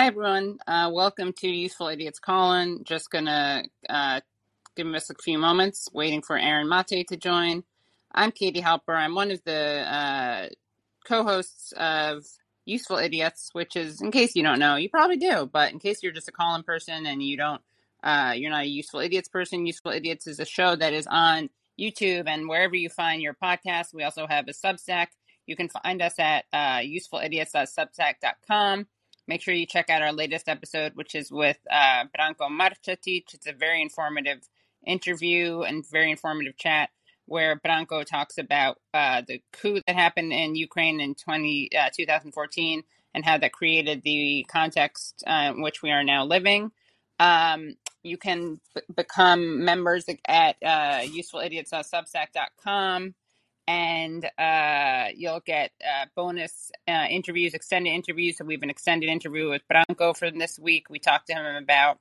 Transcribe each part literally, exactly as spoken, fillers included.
Hi, everyone. Uh, welcome to Useful Idiots, Callin. Just going to uh, give us a few moments, waiting for Aaron Maté to join. I'm Katie Halper. I'm one of the uh, co-hosts of Useful Idiots, which is, in case you don't know, you probably do, but in case you're just a Callin person and you don't, uh, you're not a Useful Idiots person, Useful Idiots is a show that is on YouTube and wherever you find your podcast. We also have a Substack. You can find us at uh, useful idiots dot substack dot com. Make sure you check out our latest episode, which is with uh, Branko Marcetic. It's a very informative interview and very informative chat where Branko talks about uh, the coup that happened in Ukraine in twenty fourteen and how that created the context uh, in which we are now living. Um, you can b- become members at uh, useful idiots dot substack dot com. And uh, you'll get uh, bonus uh, interviews, extended interviews. So we have an extended interview with Branko for this week. We talked to him about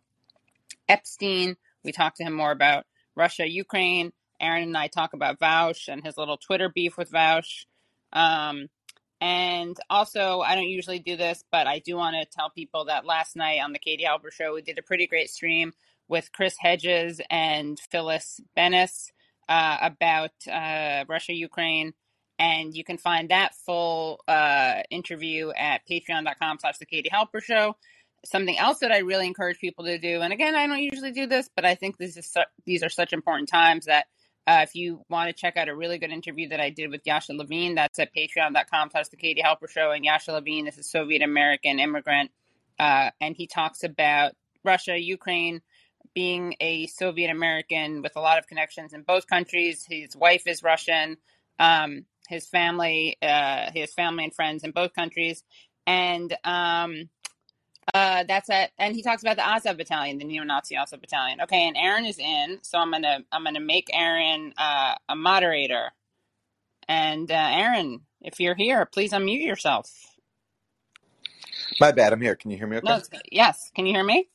Epstein. We talked to him more about Russia, Ukraine. Aaron and I talk about Vaush and his little Twitter beef with Vaush. Um, and also, I don't usually do this, but I do want to tell people that last night on the Katie Halper Show, we did a pretty great stream with Chris Hedges and Phyllis Bennis. Uh, about uh, Russia, Ukraine, and you can find that full uh, interview at patreon dot com slash the Katie Halper Show. Something else that I really encourage people to do, and again, I don't usually do this, but I think this is su- these are such important times that uh, if you want to check out a really good interview that I did with Yasha Levine, that's at patreon dot com slash the Katie Halper Show. And Yasha Levine is a Soviet American immigrant, uh, and he talks about Russia, Ukraine, being a Soviet American with a lot of connections in both countries. His wife is Russian, um, his family, uh, his family and friends in both countries. And um, uh, that's it. And he talks about the Azov Battalion, the neo-Nazi Azov Battalion. Okay. And Aaron is in, so I'm going to, I'm going to make Aaron uh, a moderator. And uh, Aaron, if you're here, please unmute yourself. My bad. I'm here. Can you hear me? Okay? No, yes. Can you hear me?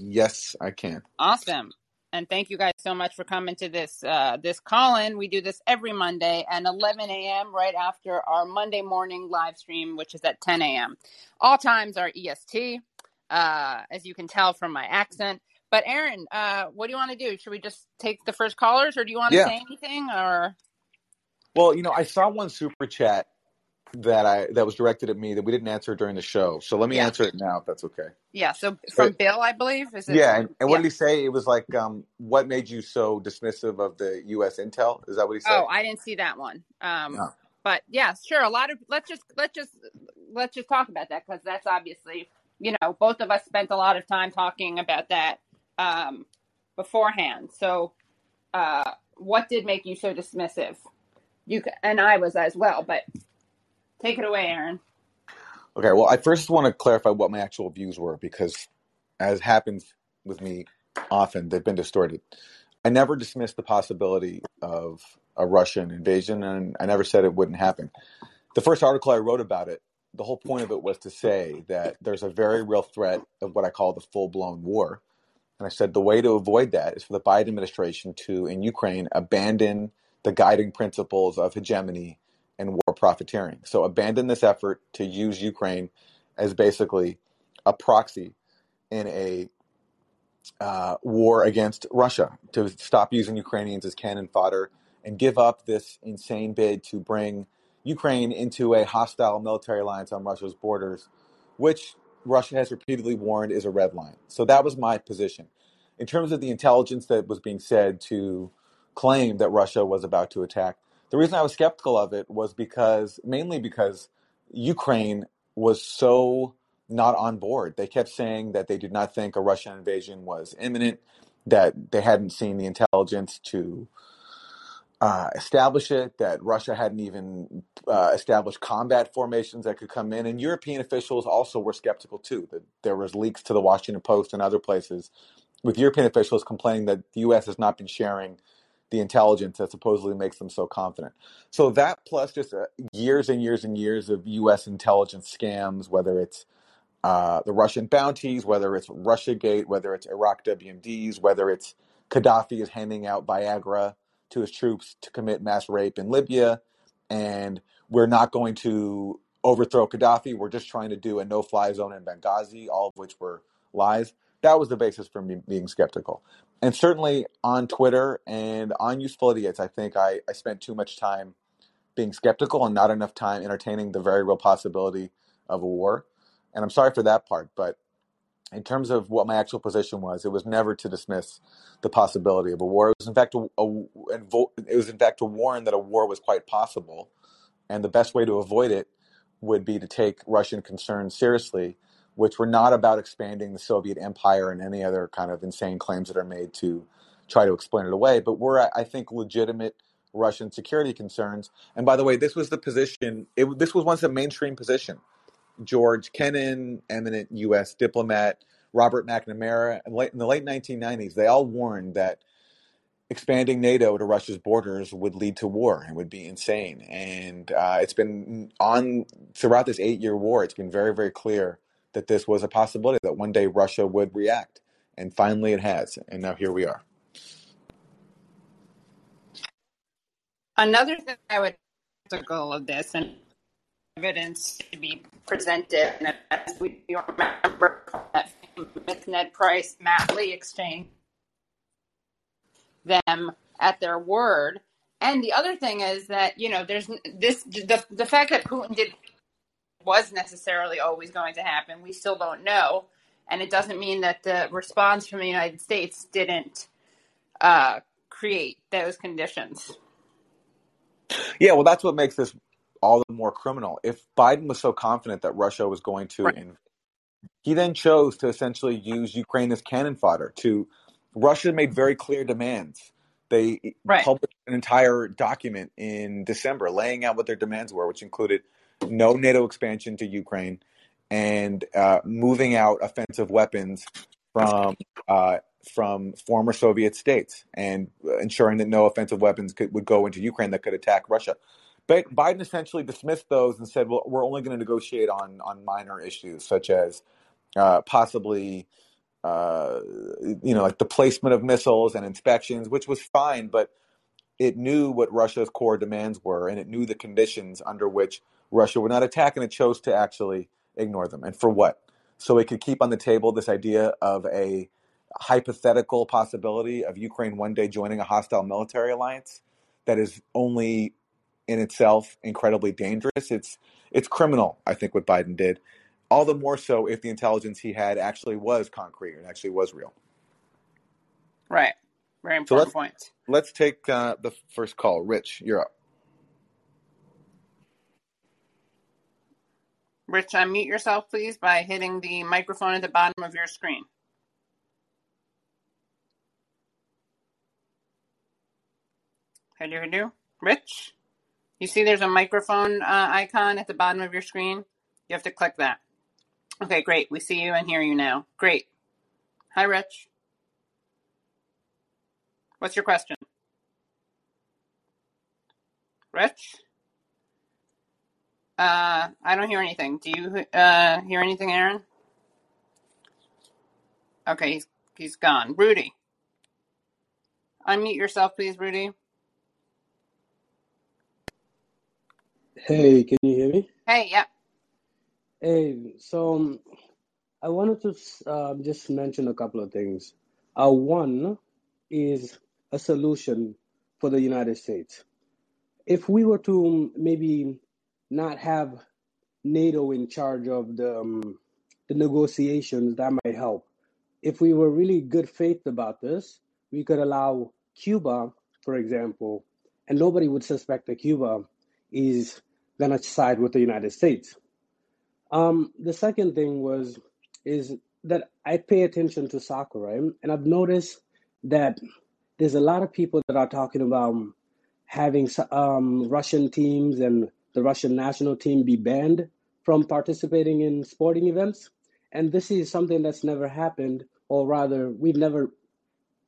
Yes, I can. Awesome. And thank you guys so much for coming to this uh, this call-in. We do this every Monday at eleven a.m. right after our Monday morning live stream, which is at ten a.m. All times are E S T, uh, as you can tell from my accent. But Aaron, uh, what do you want to do? Should we just take the first callers, or do you want to yeah. say anything? Or Well, you know, I saw one super chat that I that was directed at me that we didn't answer during the show. So let me yeah. answer it now, if that's okay. Yeah, so from but, Bill, I believe. Is it, yeah, and, and what yeah. did he say? It was like, um, what made you so dismissive of the U S intel? Is that what he said? Oh, I didn't see that one. Um, no. But yeah, sure. A lot of let's just let's just let's just talk about that, because that's obviously, you know, both of us spent a lot of time talking about that um, beforehand. So, uh, what did make you so dismissive? You and I was as well, but. Take it away, Aaron. Okay, well, I first want to clarify what my actual views were, because, as happens with me often, they've been distorted. I never dismissed the possibility of a Russian invasion, and I never said it wouldn't happen. The first article I wrote about it, the whole point of it was to say that there's a very real threat of what I call the full-blown war. And I said the way to avoid that is for the Biden administration to, in Ukraine, abandon the guiding principles of hegemony and war profiteering. So abandon this effort to use Ukraine as basically a proxy in a uh, war against Russia, to stop using Ukrainians as cannon fodder and give up this insane bid to bring Ukraine into a hostile military alliance on Russia's borders, which Russia has repeatedly warned is a red line. So that was my position. In terms of the intelligence that was being said to claim that Russia was about to attack, the reason I was skeptical of it was because, mainly because Ukraine was so not on board. They kept saying that they did not think a Russian invasion was imminent, that they hadn't seen the intelligence to uh, establish it, that Russia hadn't even uh, established combat formations that could come in. And European officials also were skeptical too. That there was leaks to the Washington Post and other places with European officials complaining that the U S has not been sharing the intelligence that supposedly makes them so confident. So that, plus just uh, years and years and years of U S intelligence scams, whether it's uh, the Russian bounties, whether it's Russiagate, whether it's Iraq W M Ds, whether it's Gaddafi is handing out Viagra to his troops to commit mass rape in Libya, and we're not going to overthrow Gaddafi, we're just trying to do a no-fly zone in Benghazi, all of which were lies. That was the basis for me being skeptical. And certainly on Twitter and on Useful Idiots, I think I, I spent too much time being skeptical and not enough time entertaining the very real possibility of a war. And I'm sorry for that part, but in terms of what my actual position was, it was never to dismiss the possibility of a war. It was in fact a, a, it was in fact to warn that a war was quite possible, and the best way to avoid it would be to take Russian concerns seriously, which were not about expanding the Soviet empire and any other kind of insane claims that are made to try to explain it away, but were, I think, legitimate Russian security concerns. And by the way, this was the position, it, this was once a mainstream position. George Kennan, eminent U S diplomat, Robert McNamara, in, late, in the late nineteen nineties, they all warned that expanding NATO to Russia's borders would lead to war and would be insane. And uh, it's been on throughout this eight-year war, it's been very, very clear that this was a possibility, that one day Russia would react. And finally it has. And now here we are. Another thing I would critical of this, and evidence to be presented, and as we remember that with Ned Price, Matt Lee exchange, them at their word. And the other thing is that, you know, there's this, the, the fact that Putin did was necessarily always going to happen. We still don't know. And it doesn't mean that the response from the United States didn't uh, create those conditions. Yeah, well, that's what makes this all the more criminal. If Biden was so confident that Russia was going to, right. invade, he then chose to essentially use Ukraine as cannon fodder to Russia made very clear demands. They right. published an entire document in December laying out what their demands were, which included no NATO expansion to Ukraine and uh, moving out offensive weapons from uh, from former Soviet states and ensuring that no offensive weapons could, would go into Ukraine that could attack Russia. But Biden essentially dismissed those and said, well, we're only going to negotiate on, on minor issues, such as uh, possibly, uh, you know, like the placement of missiles and inspections, which was fine. But it knew what Russia's core demands were, and it knew the conditions under which Russia would not attack, and it chose to actually ignore them. And for what? So it could keep on the table this idea of a hypothetical possibility of Ukraine one day joining a hostile military alliance that is only in itself incredibly dangerous. It's it's criminal, I think, what Biden did. All the more so if the intelligence he had actually was concrete and actually was real. Right. Very important so let's, point. Let's take uh, the first call. Rich, you're up. Rich, unmute yourself, please, by hitting the microphone at the bottom of your screen. Hello, hello. Rich? You see there's a microphone uh, icon at the bottom of your screen? You have to click that. Okay, great. We see you and hear you now. Great. Hi, Rich. What's your question? Rich? Uh, I don't hear anything. Do you uh, hear anything, Aaron? Okay, he's, he's gone. Rudy. Unmute yourself, please, Rudy. Hey, can you hear me? Hey, yeah. Hey, so um, I wanted to uh, just mention a couple of things. Uh, one is a solution for the United States. If we were to maybe not have NATO in charge of the, um, the negotiations, that might help. If we were really good faith about this, we could allow Cuba, for example, and nobody would suspect that Cuba is going to side with the United States. Um, the second thing was is that I pay attention to soccer, right? And I've noticed that there's a lot of people that are talking about having um, Russian teams and the Russian national team be banned from participating in sporting events. And this is something that's never happened, or rather, we've never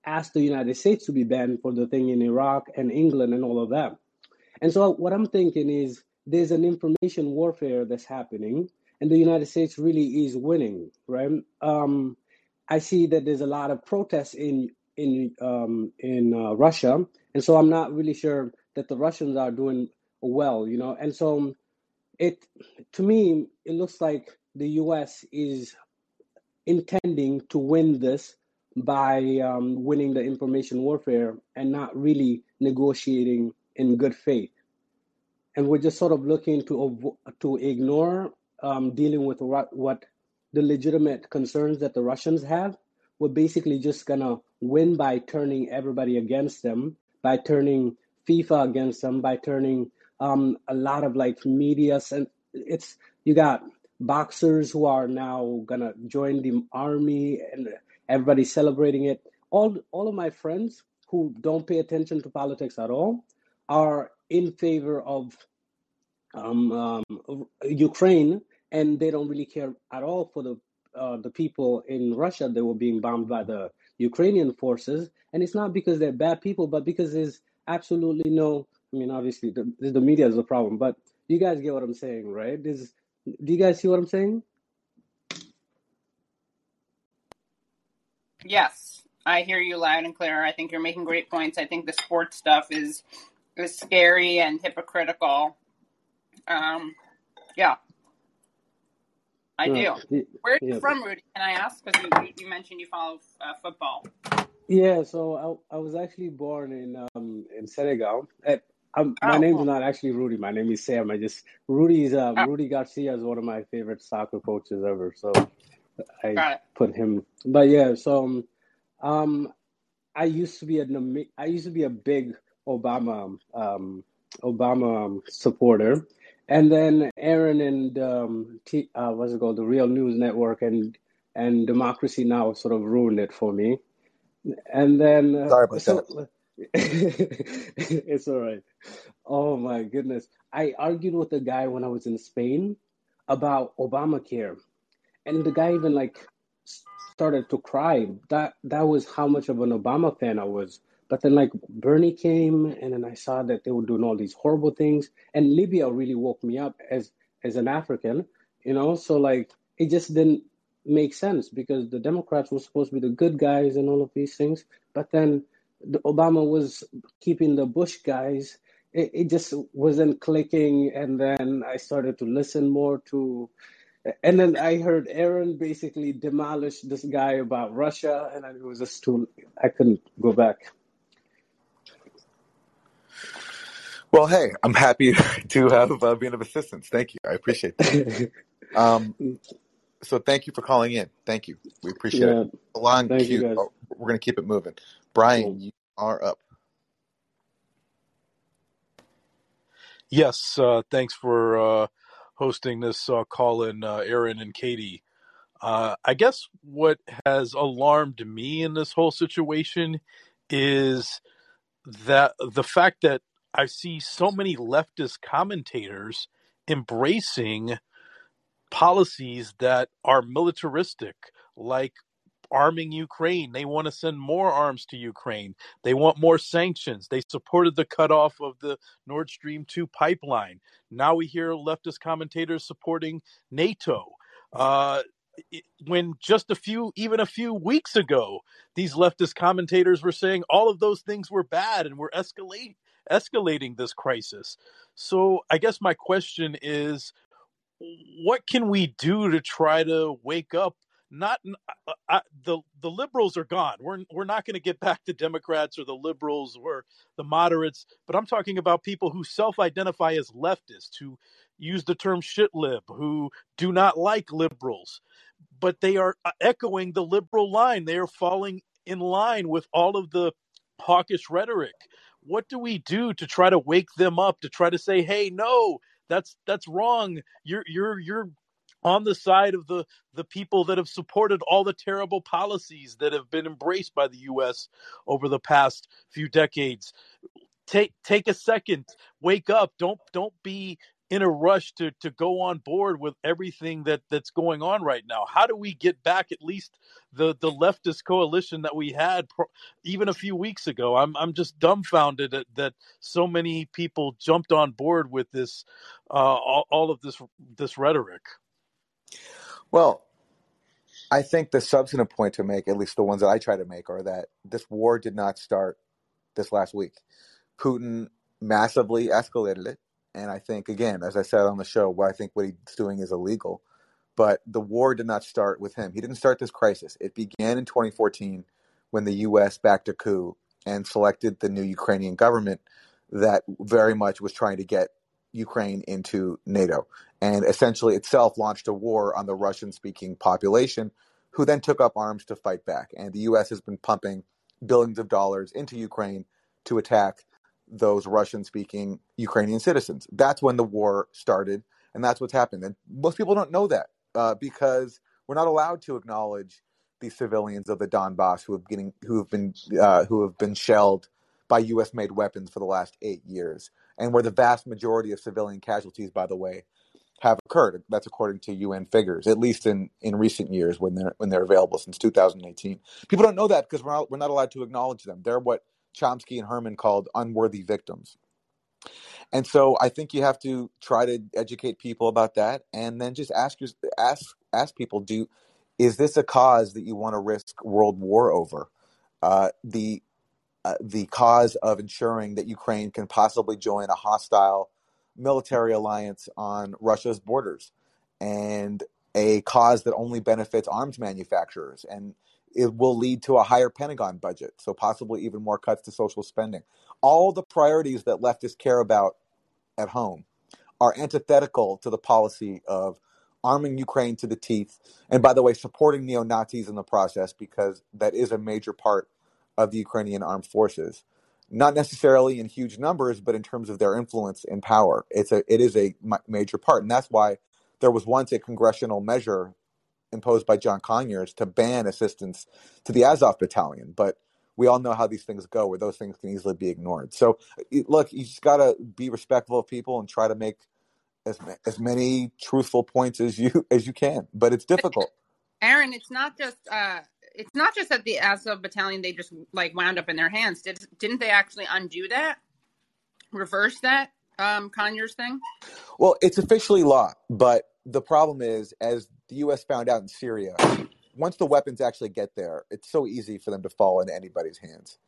asked the United States to be banned for the thing in Iraq and England and all of that. And so what I'm thinking is there's an information warfare that's happening, and the United States really is winning, right? Um, I see that there's a lot of protests in in um, in uh, Russia, and so I'm not really sure that the Russians are doing well, you know. And so it, to me, it looks like the U S is intending to win this by um, winning the information warfare and not really negotiating in good faith. And we're just sort of looking to to ignore um, dealing with what, what the legitimate concerns that the Russians have. We're basically just going to win by turning everybody against them, by turning FIFA against them, by turning um, a lot of like media. And it's, you got boxers who are now going to join the army and everybody's celebrating it. All, all of my friends who don't pay attention to politics at all are in favor of um, um, Ukraine, and they don't really care at all for the uh, the people in Russia that were being bombed by the Ukrainian forces. And it's not because they're bad people, but because there's absolutely no, I mean, obviously the, the media is the problem, but you guys get what I'm saying, right? There's, do you guys see what I'm saying? Yes, I hear you loud and clear. I think you're making great points. I think the sports stuff is... It was scary and hypocritical. Um, yeah, I do. Yeah. Where are you yeah. from, Rudy? Can I ask? Because you, you mentioned you follow uh, football. Yeah, so I, I was actually born in um, in Senegal. At, um, oh, my name's cool. not actually Rudy. My name is Sam. I just Rudy is um, oh. Rudy Garcia is one of my favorite soccer coaches ever. So I put him. But yeah, so um, I used to be a I used to be a big Obama um, Obama supporter, and then Aaron and um, T, uh, what's it called, the Real News Network and and Democracy Now! Sort of ruined it for me. And then uh, sorry about so, that. It's all right. Oh my goodness! I argued with a guy when I was in Spain about Obamacare, and the guy even like started to cry. That that was how much of an Obama fan I was. But then, like, Bernie came, and then I saw that they were doing all these horrible things. And Libya really woke me up as as an African, you know? So, like, it just didn't make sense because the Democrats were supposed to be the good guys and all of these things. But then the Obama was keeping the Bush guys. It, it just wasn't clicking. And then I started to listen more to... And then I heard Aaron basically demolish this guy about Russia, and it was just too... I couldn't go back. Well, hey, I'm happy to have uh, been of assistance. Thank you. I appreciate that. um, so thank you for calling in. Thank you. We appreciate yeah. it. Along thank you guys. Oh, we're going to keep it moving. Brian, cool. You are up. Yes, uh, thanks for uh, hosting this uh, call-in, uh, Aaron and Katie. Uh, I guess what has alarmed me in this whole situation is that the fact that I see so many leftist commentators embracing policies that are militaristic, like arming Ukraine. They want to send more arms to Ukraine. They want more sanctions. They supported the cutoff of the Nord Stream two pipeline. Now we hear leftist commentators supporting NATO. Uh, when just a few, even a few weeks ago, these leftist commentators were saying all of those things were bad and were escalating. escalating this crisis. So I guess my question is, what can we do to try to wake up? Not uh, I, the the liberals are gone. We're we're not going to get back to Democrats or the liberals or the moderates, but I'm talking about people who self-identify as leftists, who use the term shit lib, who do not like liberals, but they are echoing the liberal line. They are falling in line with all of the hawkish rhetoric. What do we do to try to wake them up, to try to say, hey, no, that's that's wrong. You're you're you're on the side of the, the people that have supported all the terrible policies that have been embraced by the U S over the past few decades. Take take a second, wake up. Don't don't be in a rush to to go on board with everything that, that's going on right now. How do we get back at least the, the leftist coalition that we had pro- even a few weeks ago? I'm I'm just dumbfounded that, that so many people jumped on board with this uh, all, all of this this rhetoric. Well, I think the substantive point to make, at least the ones that I try to make, are that this war did not start this last week. Putin massively escalated it. And I think, again, as I said on the show, what I think what he's doing is illegal. But the war did not start with him. He didn't start this crisis. It began in twenty fourteen when the U S backed a coup and selected the new Ukrainian government that very much was trying to get Ukraine into NATO and essentially itself launched a war on the Russian-speaking population, who then took up arms to fight back. And the U S has been pumping billions of dollars into Ukraine to attack those Russian-speaking Ukrainian citizens. That's when the war started, and that's what's happened. And most people don't know that uh, because we're not allowed to acknowledge the civilians of the Donbass who have getting who have been uh, who have been shelled by U S-made weapons for the last eight years, and where the vast majority of civilian casualties, by the way, have occurred. That's according to U N figures, at least in, in recent years when they're when they're available since two thousand eighteen. People don't know that because we're not, we're not allowed to acknowledge them. They're what Chomsky and Herman called unworthy victims. And so I think you have to try to educate people about that, and then just ask your, ask ask people, do is this a cause that you want to risk world war over? Uh, the uh, the cause of ensuring that Ukraine can possibly join a hostile military alliance on Russia's borders, and a cause that only benefits arms manufacturers, and it will lead to a higher Pentagon budget, so possibly even more cuts to social spending. All the priorities that leftists care about at home are antithetical to the policy of arming Ukraine to the teeth, and by the way, supporting neo-Nazis in the process, because that is a major part of the Ukrainian armed forces. Not necessarily in huge numbers, but in terms of their influence and power. It's a, it is a major part. And that's why there was once a congressional measure imposed by John Conyers to ban assistance to the Azov Battalion. But we all know how these things go, where those things can easily be ignored. So, look, you just got to be respectful of people and try to make as as many truthful points as you as you can. But it's difficult. Aaron, it's not just... Uh... It's not just that the Azov Battalion, they just, like, wound up in their hands. Did, didn't they actually undo that, reverse that um, Conyers thing? Well, it's officially law, but the problem is, as the U S found out in Syria, once the weapons actually get there, it's so easy for them to fall into anybody's hands.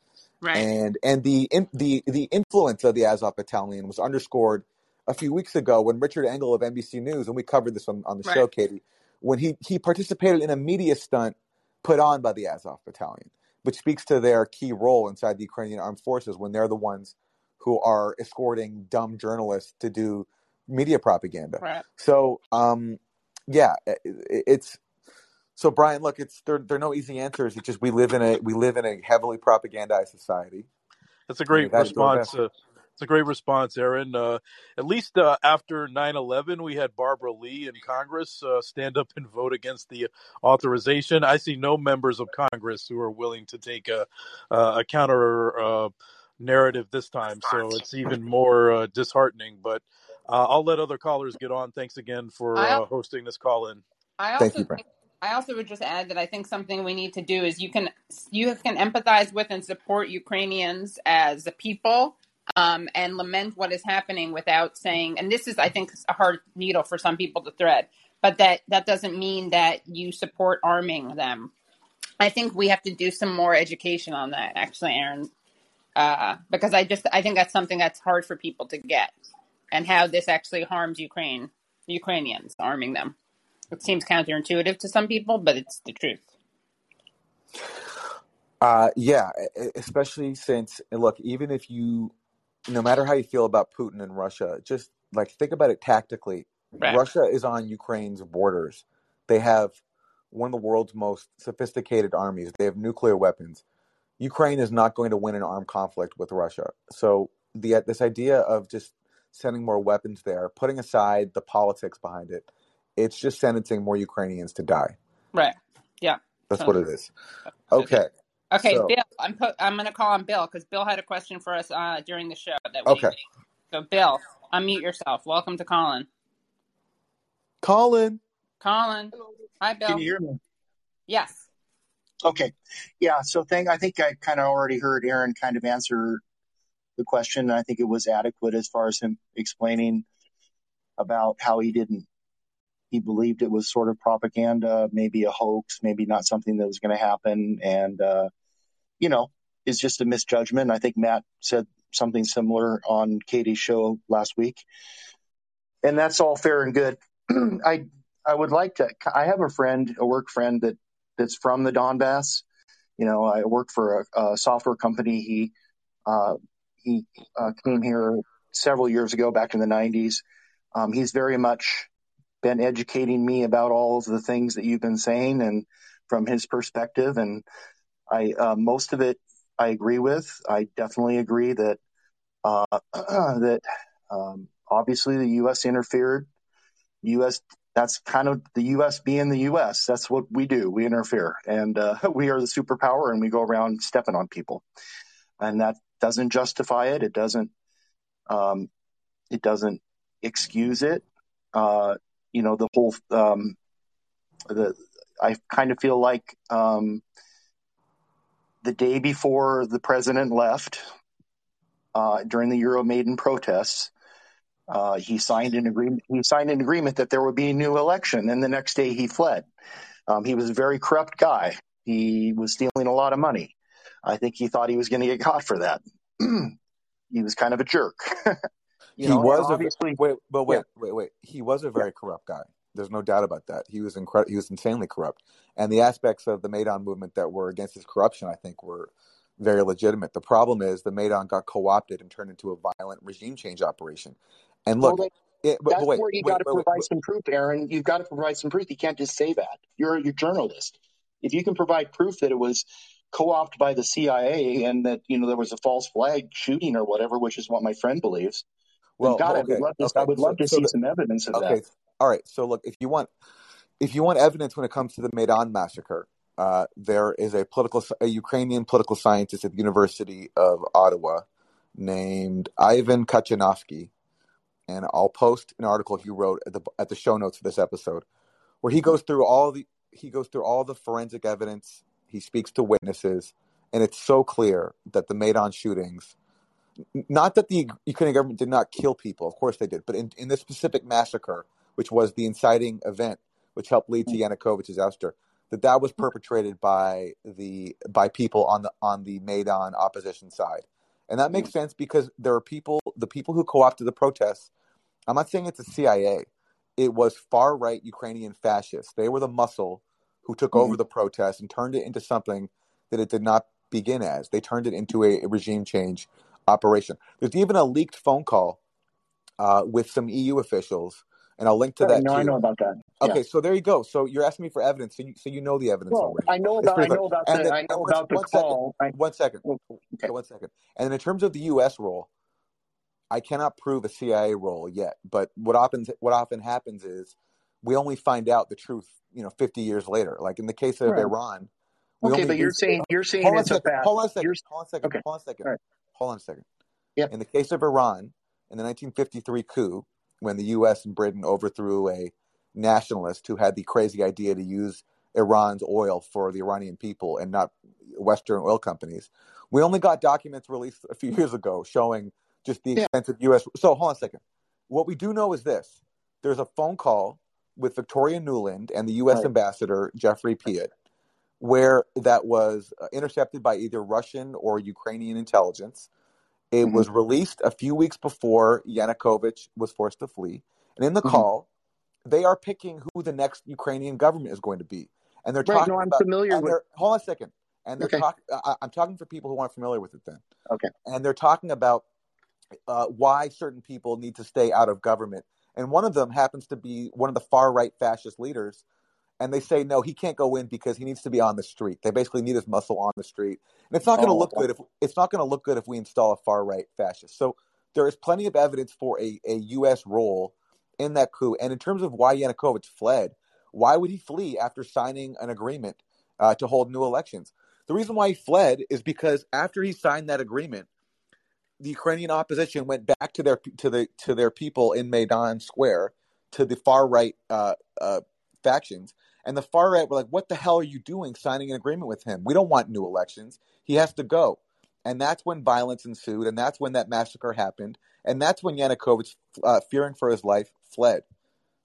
Right. And and the in, the the influence of the Azov Battalion was underscored a few weeks ago when Richard Engel of N B C News, and we covered this on, on the right. show, Katie, when he, he participated in a media stunt put on by the Azov Battalion, which speaks to their key role inside the Ukrainian armed forces when they're the ones who are escorting dumb journalists to do media propaganda. Right. So, um, yeah, it, it's so Brian. Look, it's there. There are no easy answers. It's just we live in a we live in a heavily propagandized society. That's a great response. Uh, it's a great response, Aaron. Uh, at least uh, after nine eleven, we had Barbara Lee in Congress uh, stand up and vote against the authorization. I see no members of Congress who are willing to take a, a counter uh, narrative this time, so it's even more uh, disheartening. But uh, I'll let other callers get on. Thanks again for uh, hosting this call-in. I also Thank you, Brian. I also would just add that I think something we need to do is you can you can empathize with and support Ukrainians as a people, Um, and lament what is happening without saying, and this is, I think, a hard needle for some people to thread, but that, that doesn't mean that you support arming them. I think we have to do some more education on that, actually, Aaron, uh, because I just, I think that's something that's hard for people to get, and how this actually harms Ukraine, Ukrainians, arming them. It seems counterintuitive to some people, but it's the truth. Uh, yeah, especially since, look, even if you... No matter how you feel about Putin and Russia, just like think about it tactically. Right. Russia is on Ukraine's borders. They have one of the world's most sophisticated armies. They have nuclear weapons. Ukraine is not going to win an armed conflict with Russia. So the this idea of just sending more weapons there, putting aside the politics behind it, it's just sentencing more Ukrainians to die. Right. Yeah. That's what it is. Okay. Okay, so, Bill, I'm po- I'm going to call on Bill because Bill had a question for us uh, during the show. That we okay. Made. So, Bill, unmute yourself. Welcome to Callin. Callin. Callin. Hi, Bill. Can you hear me? Yes. Okay. Yeah, so thank, I think I kind of already heard Aaron kind of answer the question. I think it was adequate as far as him explaining about how he didn't. He believed it was sort of propaganda, maybe a hoax, maybe not something that was going to happen. And, uh, you know, it's just a misjudgment. I think Matt said something similar on Katie's show last week. And that's all fair and good. I I would like to – I have a friend, a work friend that, that's from the Donbass. You know, I work for a, a software company. He uh, he uh, came here several years ago, back in the nineties. Um, he's very much been educating me about all of the things that you've been saying and from his perspective. And I uh, most of it I agree with. I definitely agree that uh, that um, obviously the U S interfered. U S That's kind of the U S being the U S. That's what we do. We interfere, and uh, we are the superpower, and we go around stepping on people, and that doesn't justify it. It doesn't. Um, it doesn't excuse it. Uh, you know, the whole. Um, the I kind of feel like um, the day before the president left uh, during the Euromaidan protests. Uh, he signed an agreement. He signed an agreement that there would be a new election, and the next day he fled. Um, he was a very corrupt guy. He was stealing a lot of money. I think he thought he was going to get caught for that. He was kind of a jerk. you he know, was obviously. A, wait, but wait, yeah. wait, wait. He was a very yeah. corrupt guy. There's no doubt about that. He was incre- He was insanely corrupt, and the aspects of the Maidan movement that were against his corruption, I think, were very legitimate. The problem is the Maidan got co-opted and turned into a violent regime change operation. And look, well, like, it, but, that's wait, where you got to provide wait, some wait. proof, Aaron. You've got to provide some proof. You can't just say that. You're you're a journalist. If you can provide proof that it was co-opted by the C I A and that you know there was a false flag shooting or whatever, which is what my friend believes, well, God, okay, I would love to, okay. I would love so, to so see the, some evidence of okay. that. All right. So look, if you want, if you want evidence when it comes to the Maidan massacre, uh, there is a political, a Ukrainian political scientist at the University of Ottawa named Ivan Kachanovsky. And I'll post an article he wrote at the at the show notes of this episode, where he goes through all the he goes through all the forensic evidence. He speaks to witnesses, and it's so clear that the Maidan shootings, not that the Ukrainian government did not kill people, of course they did, but in, in this specific massacre, which was the inciting event, which helped lead to Yanukovych's ouster, that that was perpetrated by the by people on the on the Maidan opposition side. And that makes sense because there are people, the people who co-opted the protests, I'm not saying it's the C I A. It was far-right Ukrainian fascists. They were the muscle who took mm-hmm. over the protests and turned it into something that it did not begin as. They turned it into a regime change operation. There's even a leaked phone call uh, with some E U officials, and I'll link to that. No, too. I know about that. Okay, yeah. So there you go. So you're asking me for evidence, so you, so you know the evidence well, already. I know about, I know about, the, then, I know one, about the one call. Second, I... One second. Okay. One second. And then in terms of the U S role, I cannot prove a C I A role yet, but what often what often happens is we only find out the truth, you know, fifty years later. Like in the case of right. Iran, we okay. But you're saying it. you're saying it's a fact. Hold on a second. You're... Hold on a second. Okay. Hold on a second. Right. Hold on a second. Yeah. In the case of Iran, in the nineteen fifty-three coup, when the U S and Britain overthrew a nationalist who had the crazy idea to use Iran's oil for the Iranian people and not Western oil companies, we only got documents released a few years ago showing just the extent of U S So hold on a second. What we do know is this. There's a phone call with Victoria Nuland and the U S Right. ambassador, Jeffrey Pyatt, where that was intercepted by either Russian or Ukrainian intelligence. It mm-hmm. was released a few weeks before Yanukovych was forced to flee. And in the mm-hmm. call, they are picking who the next Ukrainian government is going to be. And they're right, talking no, I'm about, familiar with – Hold on a second. And they're okay. talk, I, I'm talking for people who aren't familiar with it then. Okay. And they're talking about Uh, why certain people need to stay out of government. And one of them happens to be one of the far-right fascist leaders. And they say, no, he can't go in because he needs to be on the street. They basically need his muscle on the street. And it's not going to oh, look good if it's not going to look good if we install a far-right fascist. So there is plenty of evidence for a, a U S role in that coup. And in terms of why Yanukovych fled, why would he flee after signing an agreement uh, to hold new elections? The reason why he fled is because after he signed that agreement, the Ukrainian opposition went back to their to the to their people in Maidan Square, to the far right uh, uh, factions, and the far right were like, "What the hell are you doing? Signing an agreement with him? We don't want new elections. He has to go." And that's when violence ensued, and that's when that massacre happened, and that's when Yanukovych, uh, fearing for his life, fled.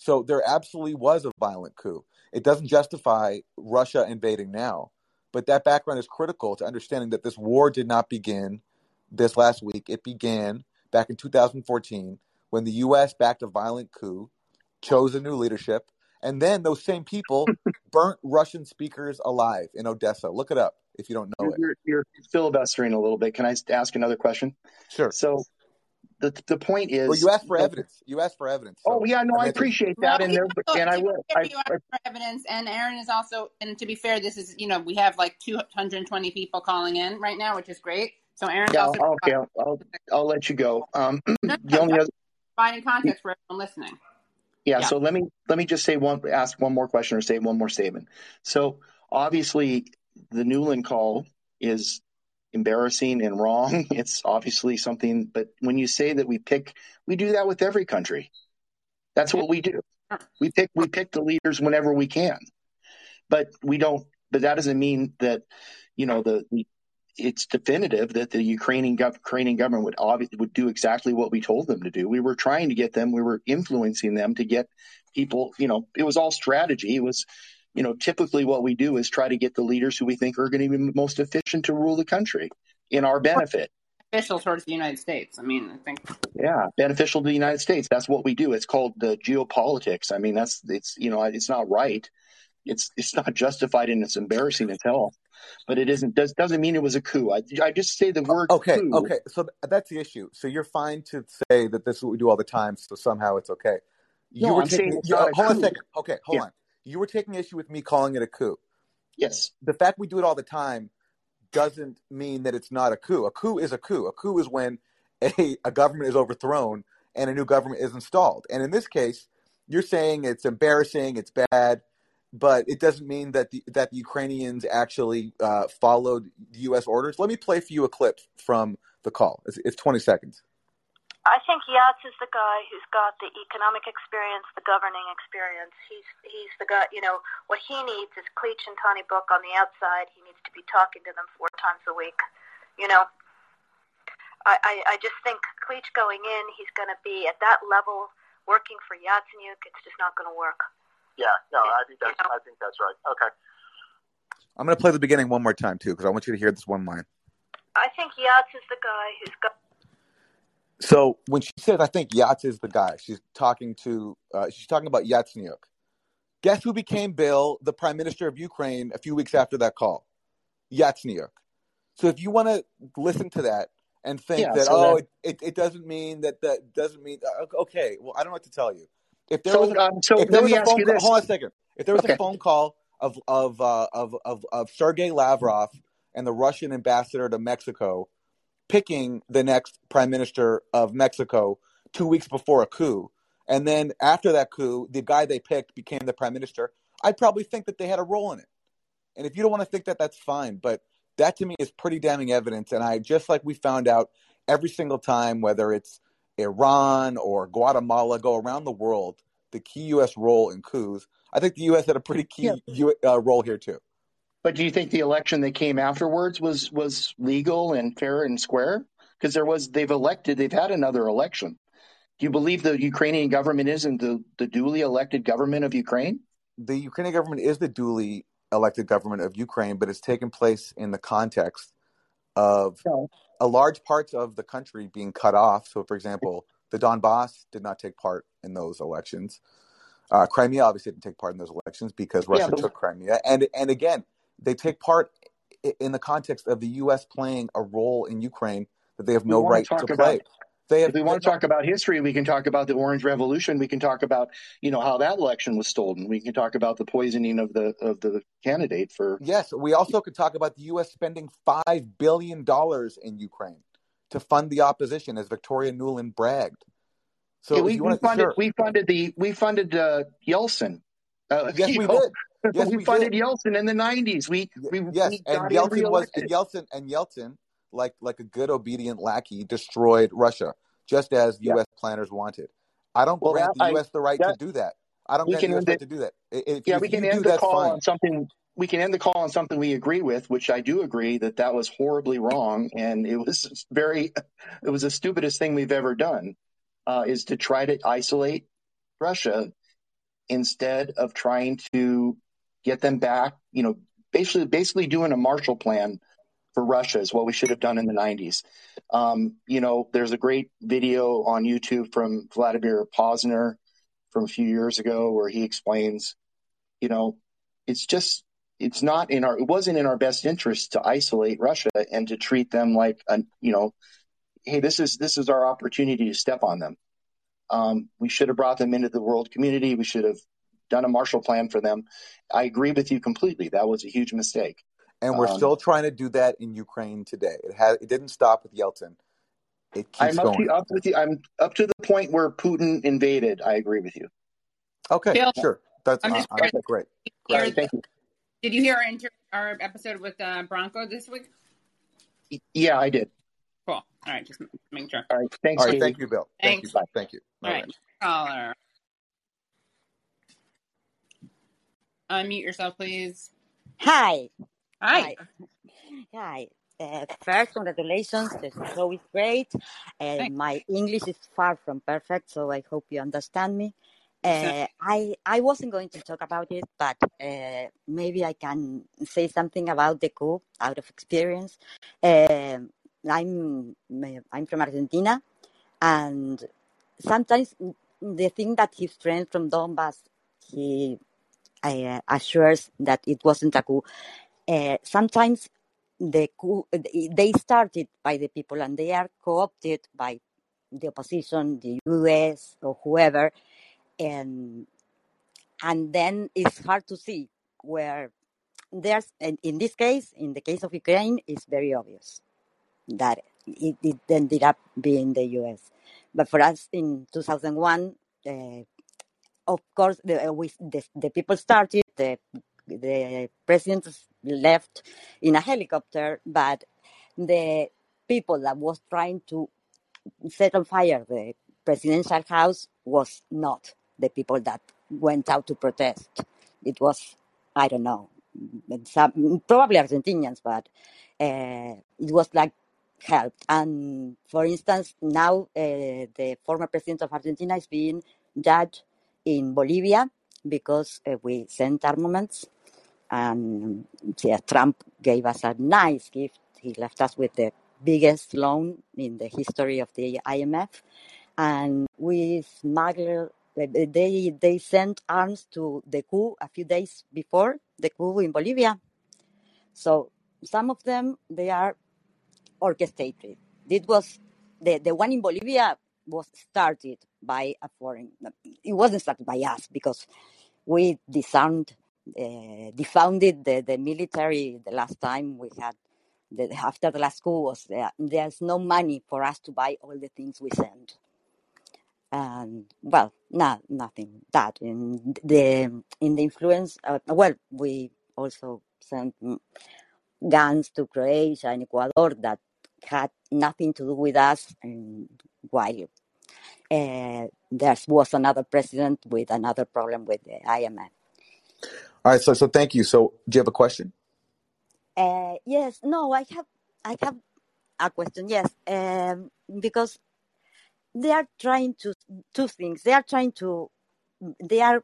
So there absolutely was a violent coup. It doesn't justify Russia invading now, but that background is critical to understanding that this war did not begin this last week. It began back in two thousand fourteen when the U S backed a violent coup, chose a new leadership, and then those same people burnt Russian speakers alive in Odessa. Look it up if you don't know you're, it. You're filibustering a little bit. Can I ask another question? Sure. So the the point is... Well, you asked for evidence. You asked for evidence. So. Oh, yeah, no, I, I appreciate that. Well, in there, so, and I will. I, you asked for evidence, and Aaron is also, and to be fair, this is, you know, we have like two hundred twenty people calling in right now, which is great. So Aaron's yeah, also... Okay, I'll, I'll, I'll let you go. Um, no, the only other... Providing context for everyone listening. Yeah, yeah, so let me let me just say one, ask one more question or say one more statement. So obviously the Nuland call is embarrassing and wrong. It's obviously something, but when you say that we pick, we do that with every country. That's what we do. We pick we pick the leaders whenever we can, but we don't. But that doesn't mean that you know the it's definitive that the Ukrainian gov- Ukrainian government would obvi- would do exactly what we told them to do. We were trying to get them. We were influencing them to get people. You know, it was all strategy. It was. You know, typically what we do is try to get the leaders who we think are going to be most efficient to rule the country in our benefit. Beneficial towards the United States. I mean, I think. Yeah, beneficial to the United States. That's what we do. It's called the geopolitics. I mean, that's it's you know, it's not right. It's it's not justified and it's embarrassing as hell. But it isn't does doesn't mean it was a coup. I, I just say the word. Okay, coup. Okay. So that's the issue. So you're fine to say that this is what we do all the time. So somehow it's okay. You no, were I'm taking, saying it's not a hold coup. A second. Okay, hold yeah. on. You were taking issue with me calling it a coup. Yes. The fact we do it all the time doesn't mean that it's not a coup. A coup is a coup. A coup is when a, a government is overthrown and a new government is installed. And in this case, you're saying it's embarrassing, it's bad, but it doesn't mean that the, that the Ukrainians actually uh, followed the U S orders. Let me play for you a clip from the call. It's, it's twenty seconds. I think Yats is the guy who's got the economic experience, the governing experience. He's he's the guy, you know, what he needs is Cleach and Tony Book on the outside. He needs to be talking to them four times a week, you know. I, I, I just think Cleach going in, he's going to be at that level working for Yatsenyuk. It's just not going to work. Yeah, no, I think that's, you know? I think that's right. Okay. I'm going to play the beginning one more time, too, because I want you to hear this one line. I think Yats is the guy who's got... So when she says, I think Yats is the guy, she's talking to, uh, she's talking about Yatsenyuk. Guess who became Bill, the prime minister of Ukraine, a few weeks after that call? Yatsenyuk. So if you want to listen to that and think yeah, that, so oh, that... It, it, it doesn't mean that, that doesn't mean, okay, well, I don't know what to tell you. If there so, was a, um, so if there was a phone call, hold on a second. If there was okay. a phone call of, of, uh, of, of, of Sergei Lavrov and the Russian ambassador to Mexico, picking the next prime minister of Mexico two weeks before a coup. And then after that coup, the guy they picked became the prime minister. I probably think that they had a role in it. And if you don't want to think that, that's fine. But that to me is pretty damning evidence. And I, just like we found out every single time, whether it's Iran or Guatemala, go around the world, the key U S role in coups. I think the U S had a pretty key yeah. U, uh, role here too. But do you think the election that came afterwards was was legal and fair and square? Because there was they've elected they've had another election. Do you believe the Ukrainian government isn't the, the duly elected government of Ukraine? The Ukrainian government is the duly elected government of Ukraine, but it's taken place in the context of no. a large parts of the country being cut off. So, for example, the Donbass did not take part in those elections. Uh, Crimea obviously didn't take part in those elections because Russia yeah, but- took Crimea, and and again. They take part in the context of the U S playing a role in Ukraine that they have no right to, to play. About, they have, if we want to talk about history, we can talk about the Orange Revolution. We can talk about, you know, how that election was stolen. We can talk about the poisoning of the of the candidate for. Yes, we also could talk about the U S spending five billion dollars in Ukraine to fund the opposition, as Victoria Nuland bragged. So yeah, we, you we, want funded, to, sure. we funded the we funded uh, Yeltsin. Uh, yes, we know. did. Yes, we, we funded did. Yeltsin in the nineties. We, we yes, we and Yeltsin was and Yeltsin and Yeltsin, like like a good obedient lackey, destroyed Russia just as yeah. U S planners wanted. I don't well, grant that, the U S I, the right that, to do that. I don't grant the U S the right to do that. If, yeah, if we can end the call fine. on something. We can end the call on something we agree with, which I do agree that that was horribly wrong, and it was very, it was the stupidest thing we've ever done, uh, is to try to isolate Russia instead of trying to. Get them back, you know, basically basically doing a Marshall Plan for Russia is what we should have done in the nineties. Um, you know, there's a great video on YouTube from Vladimir Posner from a few years ago where he explains, you know, it's just, it's not in our, it wasn't in our best interest to isolate Russia and to treat them like, a, you know, hey, this is, this is our opportunity to step on them. Um, we should have brought them into the world community. We should have done a Marshall Plan for them. I agree with you completely. That was a huge mistake. And we're um, still trying to do that in Ukraine today. It has, it didn't stop with Yeltsin. It keeps I'm up going. To, up with you. I'm up to the point where Putin invaded. I agree with you. Okay, Bill, sure. That's I'm just, I'm, great. Great. Hear, Thank you. Did you hear our, inter- our episode with uh, Branko this week? Yeah, I did. Cool. All right, just make sure. All right, thanks. All right, thank you, Bill. Thank Thanks. you. Bye. Thank you. All, All right. right. Unmute yourself, please. Hi. Hi. Hi. Uh, first, congratulations. The show is great. Uh, my English is far from perfect, so I hope you understand me. Uh, I, I wasn't going to talk about it, but uh, maybe I can say something about the coup out of experience. Uh, I'm, I'm from Argentina, and sometimes the thing that his friend from Donbass, he uh, assures that it wasn't a coup. Uh, sometimes the coup, they started by the people and they are co-opted by the opposition, the U S or whoever, and and then it's hard to see where there's. And in this case, in the case of Ukraine, it's very obvious that it, it ended up being the U S. But for us in two thousand one, uh, of course, the, we, the the people started the. The president left in a helicopter, but the people that was trying to set on fire the presidential house was not the people that went out to protest. It was, I don't know, some, probably Argentinians, but uh, it was like helped. And for instance, now uh, the former president of Argentina is being judged in Bolivia because uh, we sent armaments. And yeah, Trump gave us a nice gift. He left us with the biggest loan in the history of the I M F. And we smuggled, they, they sent arms to the coup a few days before the coup in Bolivia. So some of them, they are orchestrated. It was, the, the one in Bolivia was started by a foreign, it wasn't started by us because we disarmed Uh, defounded the, the military the last time we had, the, after the last coup was there. There's no money for us to buy all the things we send. And, well, no, nothing. That, in the, in the influence, uh, well, we also sent guns to Croatia and Ecuador that had nothing to do with us. And while uh, there was another president with another problem with the I M F. All right, so so thank you. So, do you have a question? Uh, yes, no, I have, I have a question. Yes, um, because they are trying to two things. They are trying to, they are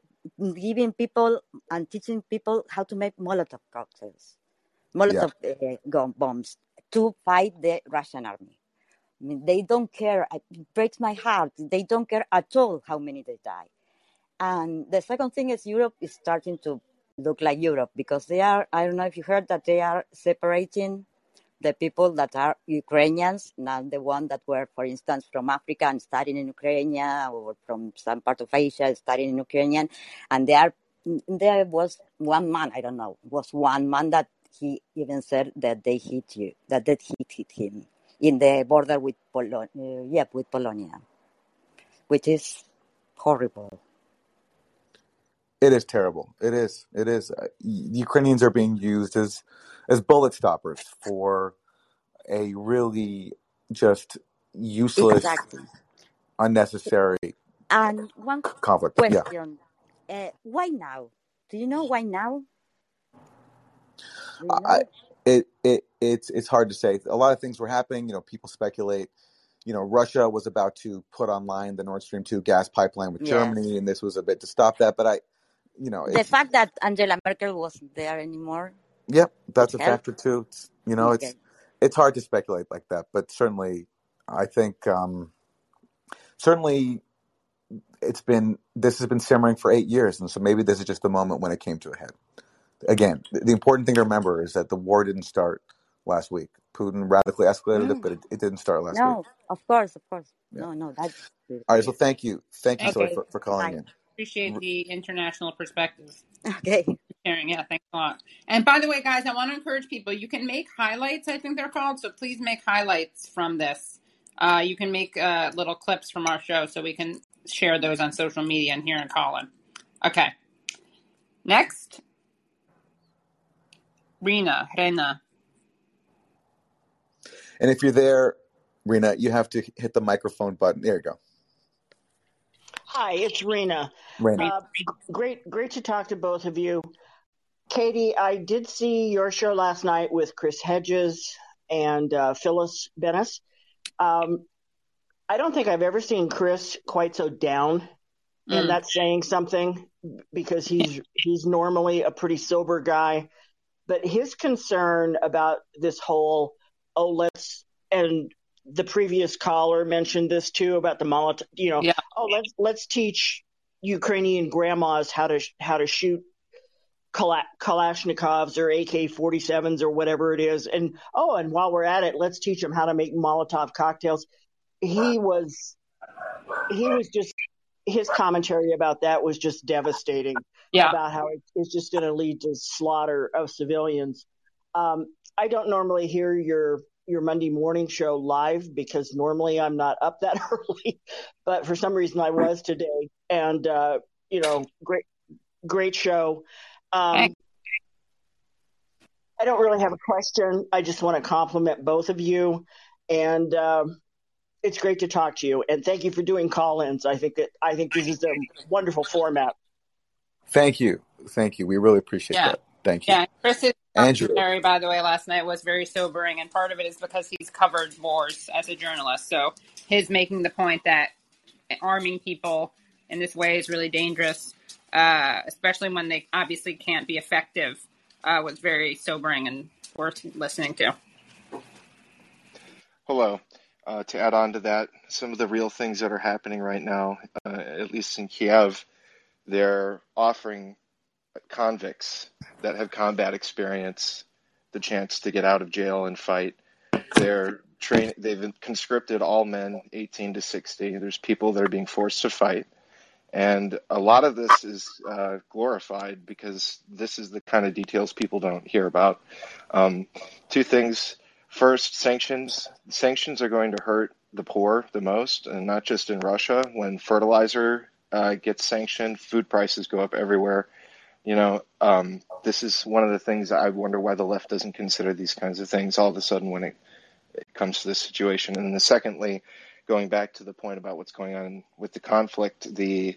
giving people and teaching people how to make Molotov cocktails, Molotov yeah. uh, bombs to fight the Russian army. I mean, they don't care. It breaks my heart. They don't care at all how many they die. And the second thing is Europe is starting to look like Europe because they are, I don't know if you heard that they are separating the people that are Ukrainians, not the ones that were, for instance, from Africa and studying in Ukraine or from some part of Asia studying in Ukrainian. And they are, there was one man, I don't know, was one man that he even said that they hit you, that they hit, hit him in the border with, Polo- uh, yeah, with Polonia, which is horrible. It is terrible. It is. It is. Uh, Ukrainians are being used as as bullet stoppers for a really just useless, exactly. unnecessary and one conflict. Question. Yeah. Uh, why now? Do you know why now? You know? I, it it it's it's hard to say. A lot of things were happening. You know, people speculate. You know, Russia was about to put online the Nord Stream two gas pipeline with yes. Germany, and this was a bit to stop that. But I. You know, the fact that Angela Merkel wasn't there anymore. Yep, that's a helped. factor too. It's, you know, okay. it's it's hard to speculate like that, but certainly I think um, certainly it's been this has been simmering for eight years, and so maybe this is just the moment when it came to a head. Again, the important thing to remember is that the war didn't start last week. Putin radically escalated mm. it, but it, it didn't start last no, week. No, of course, of course. Yeah. No, no. That's... All right, so thank you. Thank you okay. so much for, for calling I in. Appreciate the international perspective. Okay. Sharing. Yeah, thanks a lot. And by the way, guys, I want to encourage people, you can make highlights, I think they're called. So please make highlights from this. Uh, you can make uh, little clips from our show so we can share those on social media and here in Callin. Okay. Next. Rina, Rena. And if you're there, Rena, you have to hit the microphone button. There you go. Hi, it's Rena. Rena. Uh, great, great to talk to both of you. Katie, I did see your show last night with Chris Hedges and uh, Phyllis Bennis. Um, I don't think I've ever seen Chris quite so down, mm. and that's saying something because he's he's normally a pretty sober guy. But his concern about this whole, oh, let's, and the previous caller mentioned this too about the Molotov, you know, yeah. oh, let's let's teach Ukrainian grandmas how to how to shoot Kalashnikovs or A K forty-sevens or whatever it is, and oh, and while we're at it, let's teach them how to make Molotov cocktails. He was, he was just. His commentary about that was just devastating yeah. about how it's just going to lead to slaughter of civilians. Um, I don't normally hear your, your Monday morning show live because normally I'm not up that early, but for some reason I was today and, uh, you know, great, great show. Um, I don't really have a question. I just want to compliment both of you and, um, it's great to talk to you, and thank you for doing call-ins. I think that I think this is a wonderful format. Thank you, thank you. We really appreciate yeah. that. Thank you. Yeah, Chris's commentary, by the way, last night was very sobering, and part of it is because he's covered wars as a journalist. So his making the point that arming people in this way is really dangerous, uh, especially when they obviously can't be effective, uh, was very sobering and worth listening to. Hello. Uh, to add on to that, some of the real things that are happening right now, uh, at least in Kiev, they're offering convicts that have combat experience the chance to get out of jail and fight. They're train- They've conscripted all men, eighteen to sixty. There's people that are being forced to fight. And a lot of this is uh, glorified because this is the kind of details people don't hear about. Um, two things. First, sanctions. Sanctions are going to hurt the poor the most, and not just in Russia. When fertilizer uh, gets sanctioned, food prices go up everywhere. You know, um, this is one of the things I wonder why the left doesn't consider these kinds of things all of a sudden when it, it comes to this situation. And then secondly, going back to the point about what's going on with the conflict, the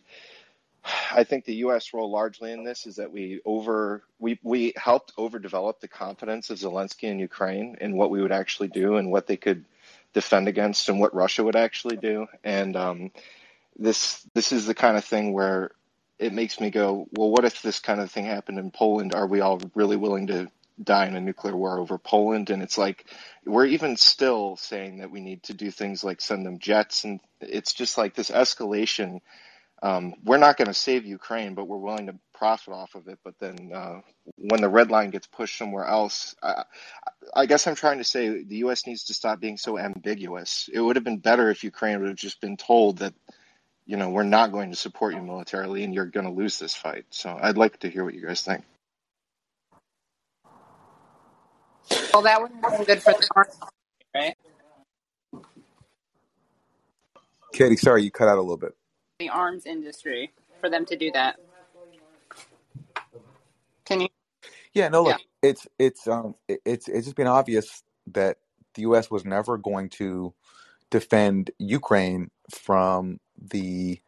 I think the U S role largely in this is that we over we, we helped overdevelop the confidence of Zelensky in Ukraine and what we would actually do and what they could defend against and what Russia would actually do. And um, this this is the kind of thing where it makes me go, well, what if this kind of thing happened in Poland? Are we all really willing to die in a nuclear war over Poland? And it's like we're even still saying that we need to do things like send them jets. And it's just like this escalation. Um, we're not going to save Ukraine, but we're willing to profit off of it. But then uh, when the red line gets pushed somewhere else, I, I guess I'm trying to say the U S needs to stop being so ambiguous. It would have been better if Ukraine would have just been told that, you know, we're not going to support you militarily and you're going to lose this fight. So I'd like to hear what you guys think. Well, that wouldn't have been good for the army, right? Katie, sorry, you cut out a little bit. The arms industry for them to do that. Can you? Yeah, no, look, yeah. it's it's um it's it's just been obvious that the U S was never going to defend Ukraine from the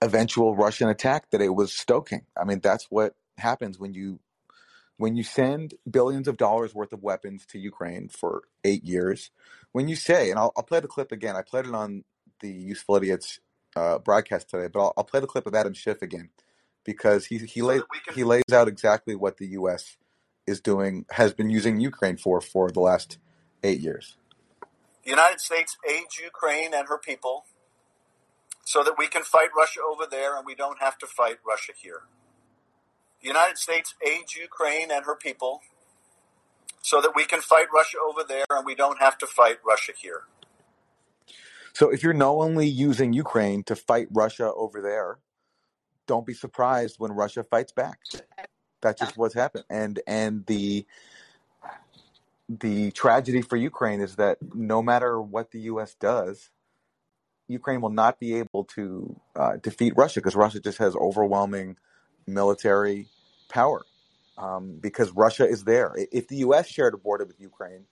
eventual Russian attack that it was stoking. I mean, that's what happens when you when you send billions of dollars worth of weapons to Ukraine for eight years. When you say, and I'll, I'll play the clip again. I played it on the Useful Idiots uh, broadcast today, but I'll, I'll play the clip of Adam Schiff again because he he, lay, he lays out exactly what the U S is doing, has been using Ukraine for for the last eight years. The United States aids Ukraine and her people so that we can fight Russia over there and we don't have to fight Russia here. The United States aids Ukraine and her people so that we can fight Russia over there and we don't have to fight Russia here. So if you're knowingly using Ukraine to fight Russia over there, don't be surprised when Russia fights back. That's just what's happened. And and the the tragedy for Ukraine is that no matter what the U S does, Ukraine will not be able to uh, defeat Russia because Russia just has overwhelming military power um, because Russia is there. If the U S shared a border with Ukraine,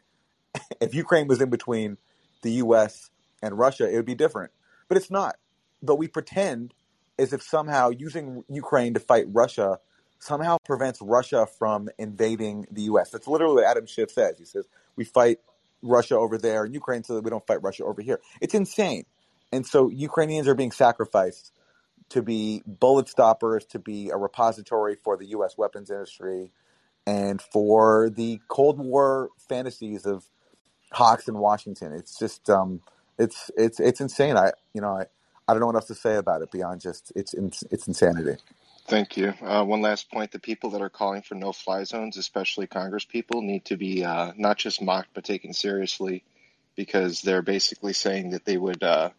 if Ukraine was in between the U S and Russia, it would be different. But it's not. But we pretend as if somehow using Ukraine to fight Russia somehow prevents Russia from invading the U S. That's literally what Adam Schiff says. He says, we fight Russia over there in Ukraine so that we don't fight Russia over here. It's insane. And so Ukrainians are being sacrificed to be bullet stoppers, to be a repository for the U S weapons industry and for the Cold War fantasies of Hawks in Washington. It's just, um, it's, it's, it's insane. I, you know, I, I don't know what else to say about it beyond just it's, it's insanity. Thank you. Uh, one last point. The people that are calling for no-fly zones, especially Congress people, need to be uh, not just mocked but taken seriously because they're basically saying that they would uh,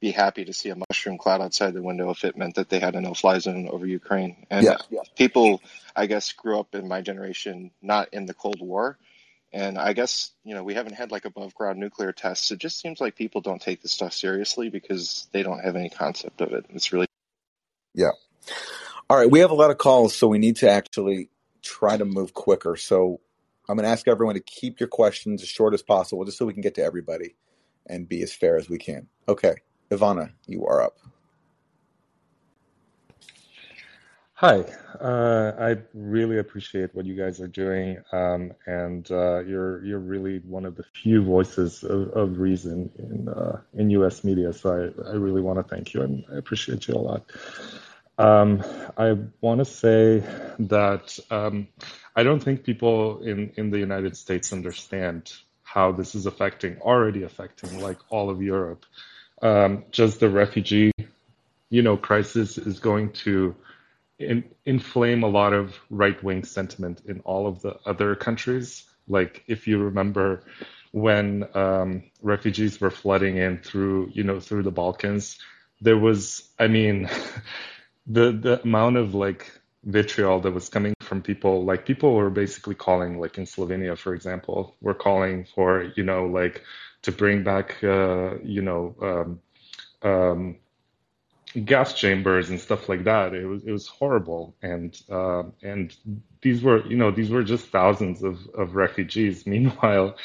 be happy to see a mushroom cloud outside the window if it meant that they had a no-fly zone over Ukraine. And yeah, yeah. people, I guess, grew up in my generation not in the Cold War. And I guess, you know, we haven't had like above-ground nuclear tests. It just seems like people don't take this stuff seriously because they don't have any concept of it. It's really... Yeah. All right, we have a lot of calls, so we need to actually try to move quicker. So I'm going to ask everyone to keep your questions as short as possible just so we can get to everybody and be as fair as we can. Okay, Ivana, you are up. Hi. Uh, I really appreciate what you guys are doing, um, and uh, you're you're really one of the few voices of, of reason in, uh, in U S media, so I, I really want to thank you, and I appreciate you a lot. Um, I want to say that um, I don't think people in, in the United States understand how this is affecting, already affecting, like all of Europe. Um, just the refugee, you know, crisis is going to in, inflame a lot of right-wing sentiment in all of the other countries. Like, if you remember when um, refugees were flooding in through, you know, through the Balkans, there was, I mean... The the amount of like vitriol that was coming from people, like people were basically calling, like in Slovenia, for example, were calling for, you know, like to bring back, uh, you know, um, um, gas chambers and stuff like that. It was it was horrible. And uh, and these were, you know, these were just thousands of, of refugees. Meanwhile,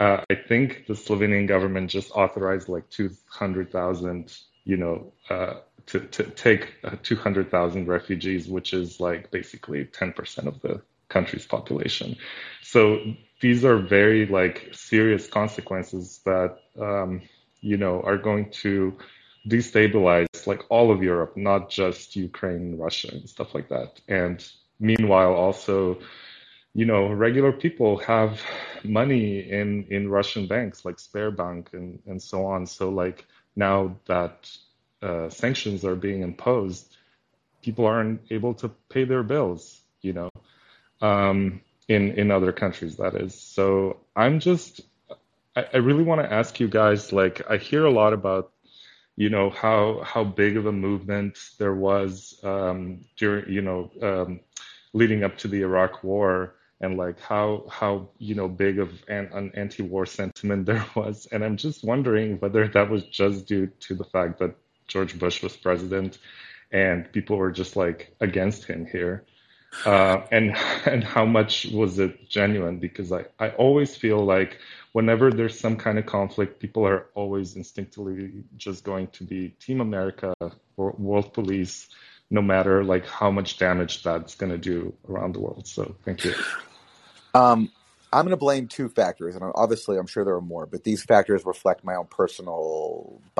uh, I think the Slovenian government just authorized like two hundred thousand, you know, uh, To, to take uh, two hundred thousand refugees, which is like basically ten percent of the country's population. So these are very like serious consequences that, um, you know, are going to destabilize like all of Europe, not just Ukraine, Russia and stuff like that. And meanwhile, also, you know, regular people have money in, in Russian banks like Sberbank and, and so on. So like now that Uh, sanctions are being imposed, people aren't able to pay their bills, you know, um, in, in other countries, that is. So I'm just, I, I really want to ask you guys, like, I hear a lot about, you know, how, how big of a movement there was um, during, you know, um, leading up to the Iraq War, and like how, how, you know, big of an, an anti-war sentiment there was. And I'm just wondering whether that was just due to the fact that George Bush was president and people were just like against him here. Uh, and and how much was it genuine? Because I, I always feel like whenever there's some kind of conflict, people are always instinctively just going to be Team America or World Police, no matter like how much damage that's going to do around the world. So thank you. Um, I'm going to blame two factors, and obviously I'm sure there are more, but these factors reflect my own personal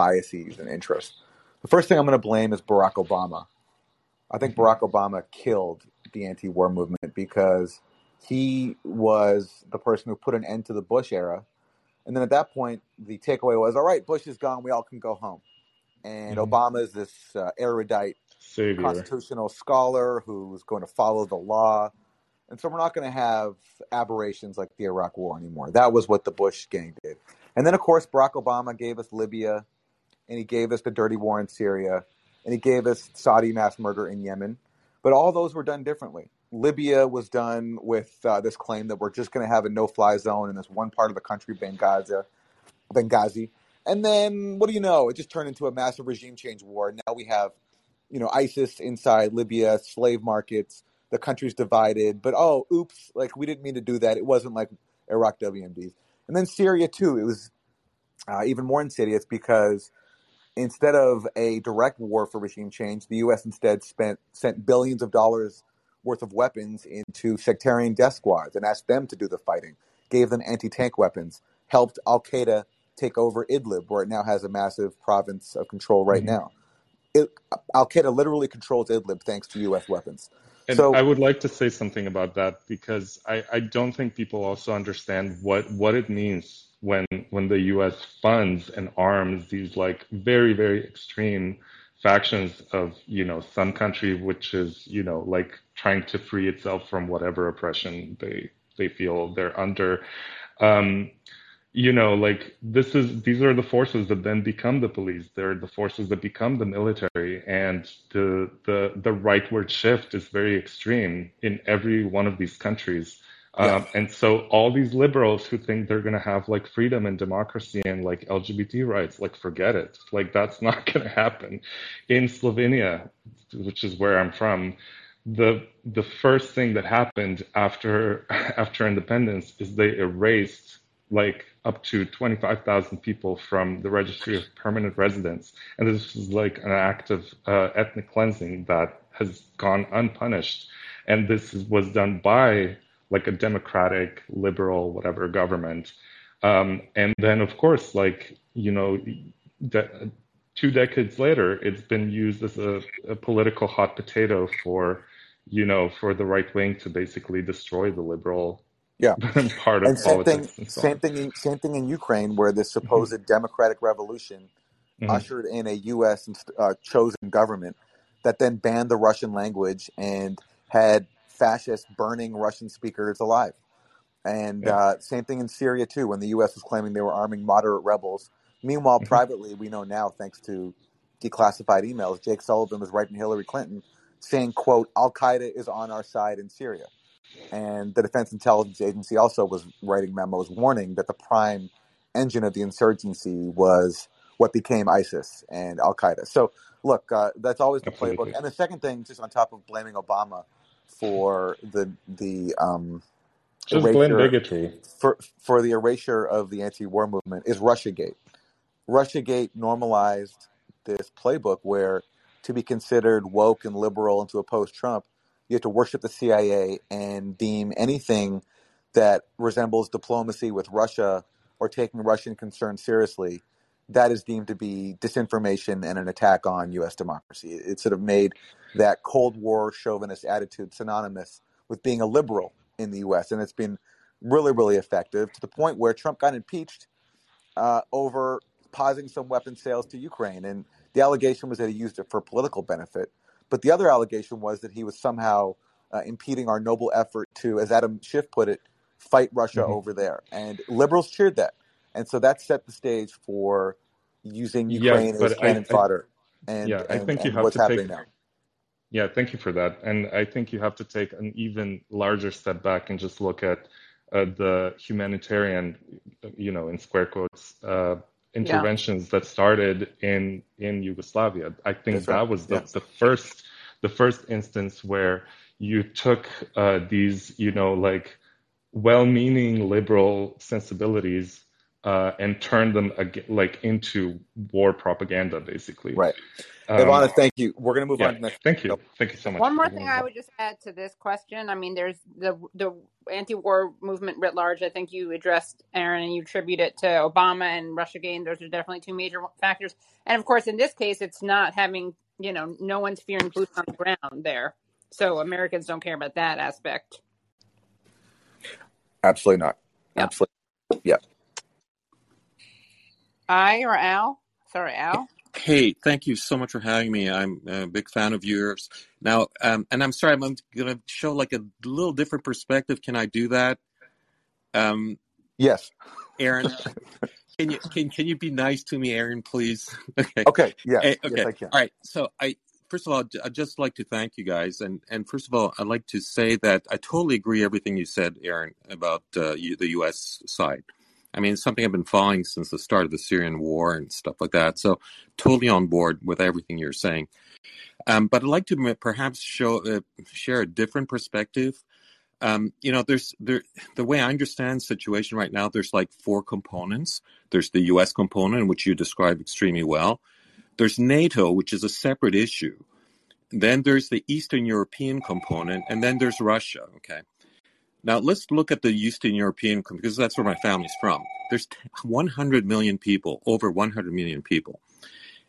biases and interests. The first thing I'm going to blame is Barack Obama. I think Barack Obama killed the anti-war movement because He was the person who put an end to the Bush era. And then at that point, the takeaway was, all right, Bush is gone. We all can go home. And mm-hmm. Obama is this uh, erudite Savior. Constitutional scholar who's going to follow the law. And so we're not going to have aberrations like the Iraq War anymore. That was what the Bush gang did. And then, of course, Barack Obama gave us Libya, and he gave us the dirty war in Syria, and he gave us Saudi mass murder in Yemen. But all those were done differently. Libya was done with uh, this claim that we're just going to have a no-fly zone in this one part of the country, Benghazi, Benghazi. And then, what do you know? It just turned into a massive regime change war. Now we have, you know, ISIS inside Libya, slave markets, the country's divided. But, oh, oops, like, we didn't mean to do that. It wasn't like Iraq W M Ds. And then Syria, too. It was uh, even more insidious because instead of a direct war for regime change, the U S instead spent sent billions of dollars worth of weapons into sectarian death squads and asked them to do the fighting, gave them anti-tank weapons, helped al-Qaeda take over Idlib, where it now has a massive province of control right mm-hmm. now. It, al-Qaeda literally controls Idlib thanks to U S weapons. And so, I would like to say something about that because I, I don't think people also understand what, what it means when when the U S funds and arms these like very, very extreme factions of, you know, some country which is, you know, like trying to free itself from whatever oppression they they feel they're under. Um, you know, like this is these are the forces that then become the police. They're the forces that become the military. And the the the rightward shift is very extreme in every one of these countries. Yes. Um, and so all these liberals who think they're going to have like freedom and democracy and like L G B T rights, like forget it. Like that's not going to happen. In Slovenia, which is where I'm from, the the first thing that happened after after independence is they erased like up to twenty-five thousand people from the registry of permanent residents. And this is like an act of uh, ethnic cleansing that has gone unpunished. And this was done by like a democratic, liberal, whatever government. Um, and then, of course, like, you know, de- two decades later, it's been used as a, a political hot potato for, you know, for the right wing to basically destroy the liberal yeah. part of and same politics. Thing, and so same, thing in, same thing in Ukraine, where this supposed mm-hmm. democratic revolution mm-hmm. ushered in a U S uh, chosen government that then banned the Russian language and had fascists burning Russian speakers alive. And yeah. uh, same thing in Syria, too, when the U S was claiming they were arming moderate rebels. Meanwhile, mm-hmm. privately, we know now, thanks to declassified emails, Jake Sullivan was writing Hillary Clinton saying, quote, Al-Qaeda is on our side in Syria. And the Defense Intelligence Agency also was writing memos warning that the prime engine of the insurgency was what became ISIS and Al-Qaeda. So, look, uh, that's always the Absolutely. Playbook. And the second thing, just on top of blaming Obama for the the um just erasure, bigotry for for the erasure of the anti-war movement is Russiagate. Russiagate normalized this playbook where to be considered woke and liberal and to oppose Trump, you have to worship the C I A and deem anything that resembles diplomacy with Russia or taking Russian concerns seriously, that is deemed to be disinformation and an attack on U S democracy. It sort of made that Cold War chauvinist attitude synonymous with being a liberal in the U S, and it's been really, really effective to the point where Trump got impeached uh, over pausing some weapon sales to Ukraine, and the allegation was that he used it for political benefit. But the other allegation was that he was somehow uh, impeding our noble effort to, as Adam Schiff put it, fight Russia mm-hmm. over there. And liberals cheered that. And so that set the stage for using Ukraine yes, as cannon I, fodder. I, and, yeah, and, I think you have what's to happening take, now. Yeah, thank you for that. And I think you have to take an even larger step back and just look at uh, the humanitarian, you know, in square quotes, uh, interventions yeah. that started in, in Yugoslavia. I think That's that right. was the, yes. the first the first instance where you took uh, these, you know, like well-meaning liberal sensibilities Uh, and turn them like into war propaganda, basically. Right. Um, Ivana, thank you. We're going to move yeah, on to the next. Thank you. Show. Thank you so much. One more thing I would just add to this question. I mean, there's the the anti-war movement writ large. I think you addressed, Aaron, and you attribute it to Obama and Russiagate. Those are definitely two major factors. And of course, in this case, it's not having, you know, no one's fearing boots on the ground there. So Americans don't care about that aspect. Absolutely not. Yeah. Absolutely. Yeah. I or Al? Sorry, Al. Hey, thank you so much for having me. I'm a big fan of yours. Now, um, and I'm sorry, I'm going to show like a little different perspective. Can I do that? Um, yes. Aaron, can you can can you be nice to me, Aaron, please? Okay. Okay. Yeah. Hey, okay. Yes, I can. All right. So I first of all, I'd just like to thank you guys, and and first of all, I'd like to say that I totally agree everything you said, Aaron, about uh, you, the U S side. I mean, it's something I've been following since the start of the Syrian war and stuff like that. So totally on board with everything you're saying. Um, but I'd like to perhaps show uh, share a different perspective. Um, you know, there's there, the way I understand the situation right now, there's like four components. There's the U S component, which you described extremely well. There's NATO, which is a separate issue. Then there's the Eastern European component. And then there's Russia. Okay. Now, let's look at the Eastern European, because that's where my family's from. There's one hundred million people, over one hundred million people.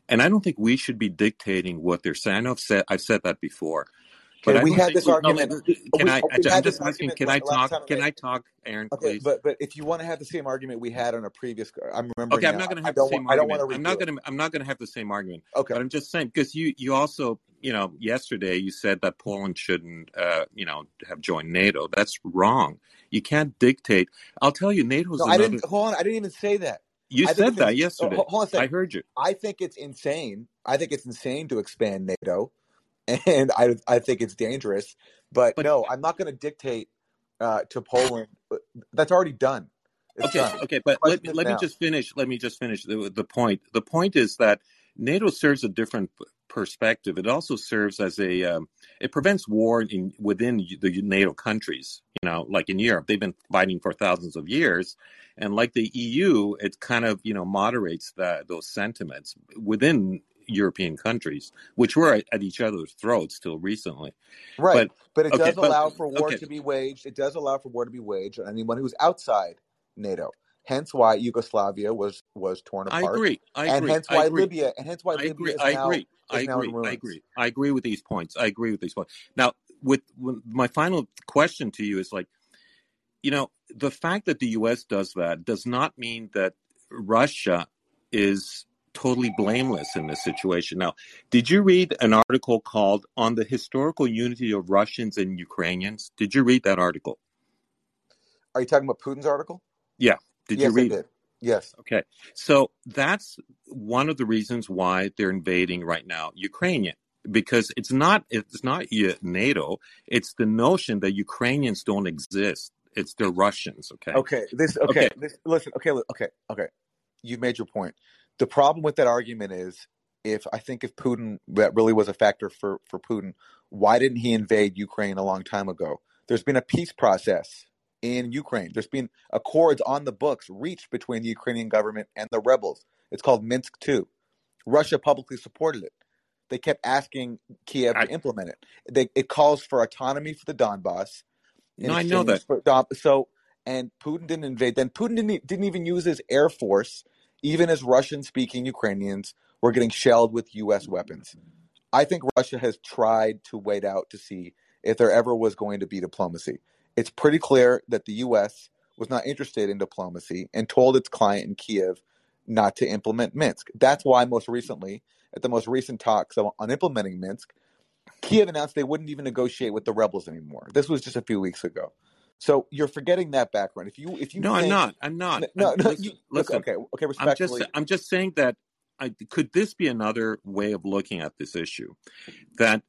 And I don't think we should be dictating what they're saying. I know I've said, I've said that before. But okay, we had this we, argument. No, can we, I, I, I'm just asking, can I talk, can I talk, Aaron, okay, please? But, but if you want to have the same argument we had on a previous, I'm remembering. Okay, I'm not going to have the same want, argument. I don't I'm not going to, I'm not going to have the same argument. Okay. But I'm just saying, because you, you also, you know, yesterday you said that Poland shouldn't, uh, you know, have joined NATO. That's wrong. You can't dictate. I'll tell you, NATO's no, another... I didn't, hold on, I didn't even say that. You I said that yesterday. Oh, hold on a second. I heard you. I think it's insane. I think it's insane to expand NATO. And I I think it's dangerous, but, but no, I'm not going to dictate uh, to Poland. That's already done. It's okay, done. okay, but let, let me just finish. Let me just finish the, the point. The point is that NATO serves a different perspective. It also serves as a um, it prevents war in within the NATO countries. You know, like in Europe, they've been fighting for thousands of years, and like the E U, it kind of you know moderates that those sentiments within European countries, which were at, at each other's throats till recently. Right. But, but it okay, does but, allow for war okay. to be waged. It does allow for war to be waged on anyone who's outside NATO. Hence why Yugoslavia was, was torn apart. I agree. I and agree. Hence why I agree. Libya and hence why I Libya agree. is I now, agree. Is now I agree. in ruins. I agree. I agree with these points. I agree with these points. Now, with, with my final question to you is like, you know, the fact that the U S does that does not mean that Russia is totally blameless in this situation. Now, did you read an article called On the Historical Unity of Russians and Ukrainians? Did you read that article? Are you talking about Putin's article? Yeah. Did yes, you read I did. it? Yes. Okay. So that's one of the reasons why they're invading right now Ukrainian, because it's not it's not NATO. It's the notion that Ukrainians don't exist. It's the Russians. Okay. Okay. This. Okay. okay. This, listen. Okay. Okay. Okay. You made your point. The problem with that argument is, if I think if Putin, that really was a factor for, for Putin, why didn't he invade Ukraine a long time ago? There's been a peace process in Ukraine. There's been accords on the books reached between the Ukrainian government and the rebels. It's called Minsk two. Russia publicly supported it. They kept asking Kiev I, to implement it. They, it calls for autonomy for the Donbass. No, I know that. For, so, and Putin didn't invade. Then Putin didn't, didn't even use his air force, even as Russian-speaking Ukrainians were getting shelled with U S weapons. I think Russia has tried to wait out to see if there ever was going to be diplomacy. It's pretty clear that the U S was not interested in diplomacy and told its client in Kiev not to implement Minsk. That's why most recently, at the most recent talks on implementing Minsk, Kiev announced they wouldn't even negotiate with the rebels anymore. This was just a few weeks ago. So you're forgetting that background. If you, if you, no, think, I'm not. I'm not. No, no. Listen, you, listen, okay, okay. Respectfully, I'm just, I'm just saying that. I, could this be another way of looking at this issue? That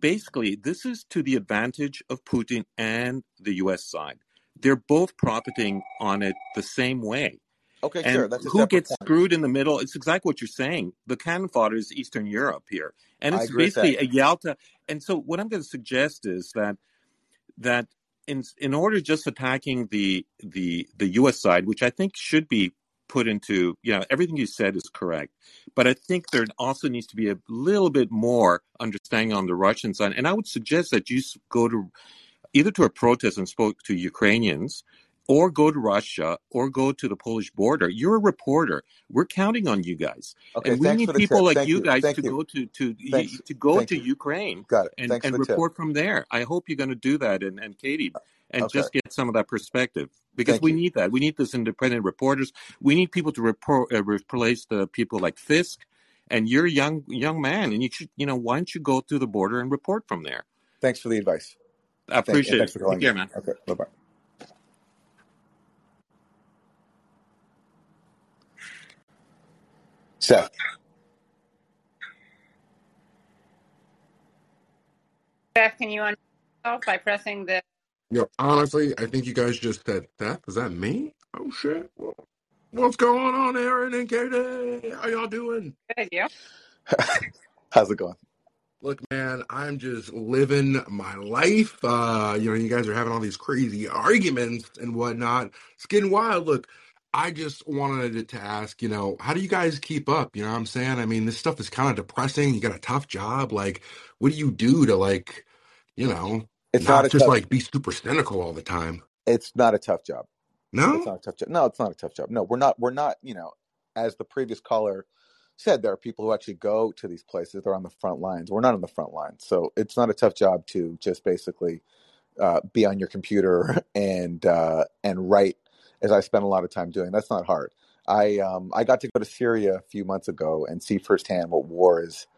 basically, this is to the advantage of Putin and the U S side. They're both profiting on it the same way. Okay, and sure. That's who gets point. screwed in the middle? It's exactly what you're saying. The cannon fodder is Eastern Europe here, and it's basically a Yalta. And so, what I'm going to suggest is that that. In, in order just attacking the, the the U S side, which I think should be put into, you know, everything you said is correct. But I think there also needs to be a little bit more understanding on the Russian side. And I would suggest that you go to either to a protest and spoke to Ukrainians or go to Russia or go to the Polish border. You're a reporter. We're counting on you guys. Okay, and we need people like you guys to go to to to go to Ukraine and, and report from there. I hope you're going to do that. And, and Katie, and okay. just get some of that perspective, because Thank we you. need that. We need those independent reporters. We need people to report, uh, replace the people like Fisk. And you're a young young man, and you should, you know, why don't you go through the border and report from there? Thanks for the advice. I appreciate Thank, it. Thanks for calling. Yeah, man. Okay, bye bye. So. Jeff, can you unmute yourself by pressing the... Yo, honestly, I think you guys just said that. Is that me? Oh, shit. Whoa. What's going on, Aaron and Katie? How y'all doing? Good, yeah. How's it going? Look, man, I'm just living my life. Uh, you know, you guys are having all these crazy arguments and whatnot. It's getting wild. Look, I just wanted to ask, you know, how do you guys keep up? You know what I'm saying? I mean, this stuff is kind of depressing. You got a tough job. Like, what do you do to, like, you know, it's not, not just, tough... like, be super cynical all the time? It's not a tough job. No, it's not a tough job. No, it's not a tough job. No, we're not. We're not. You know, as the previous caller said, there are people who actually go to these places. They're on the front lines. We're not on the front lines, so it's not a tough job to just basically uh, be on your computer and uh, and write, as I spent a lot of time doing. That's not hard. I um, I got to go to Syria a few months ago and see firsthand what war is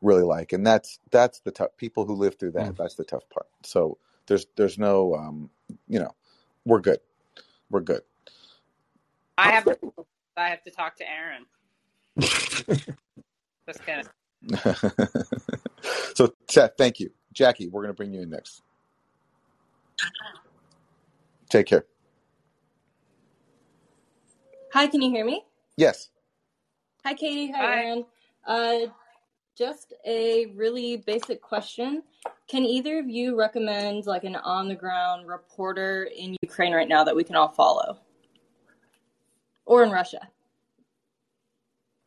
really like, and that's that's the tough. People who live through that, mm. that's the tough part. So there's there's no um, you know, we're good. We're good. I have to, I have to talk to Aaron. Just kidding. So, Seth, thank you. Jackie, we're going to bring you in next. Take care. Hi, can you hear me? Yes. Hi, Katie. Hi, Hi. Aaron. Uh, just a really basic question. Can either of you recommend like an on-the-ground reporter in Ukraine right now that we can all follow? Or in Russia?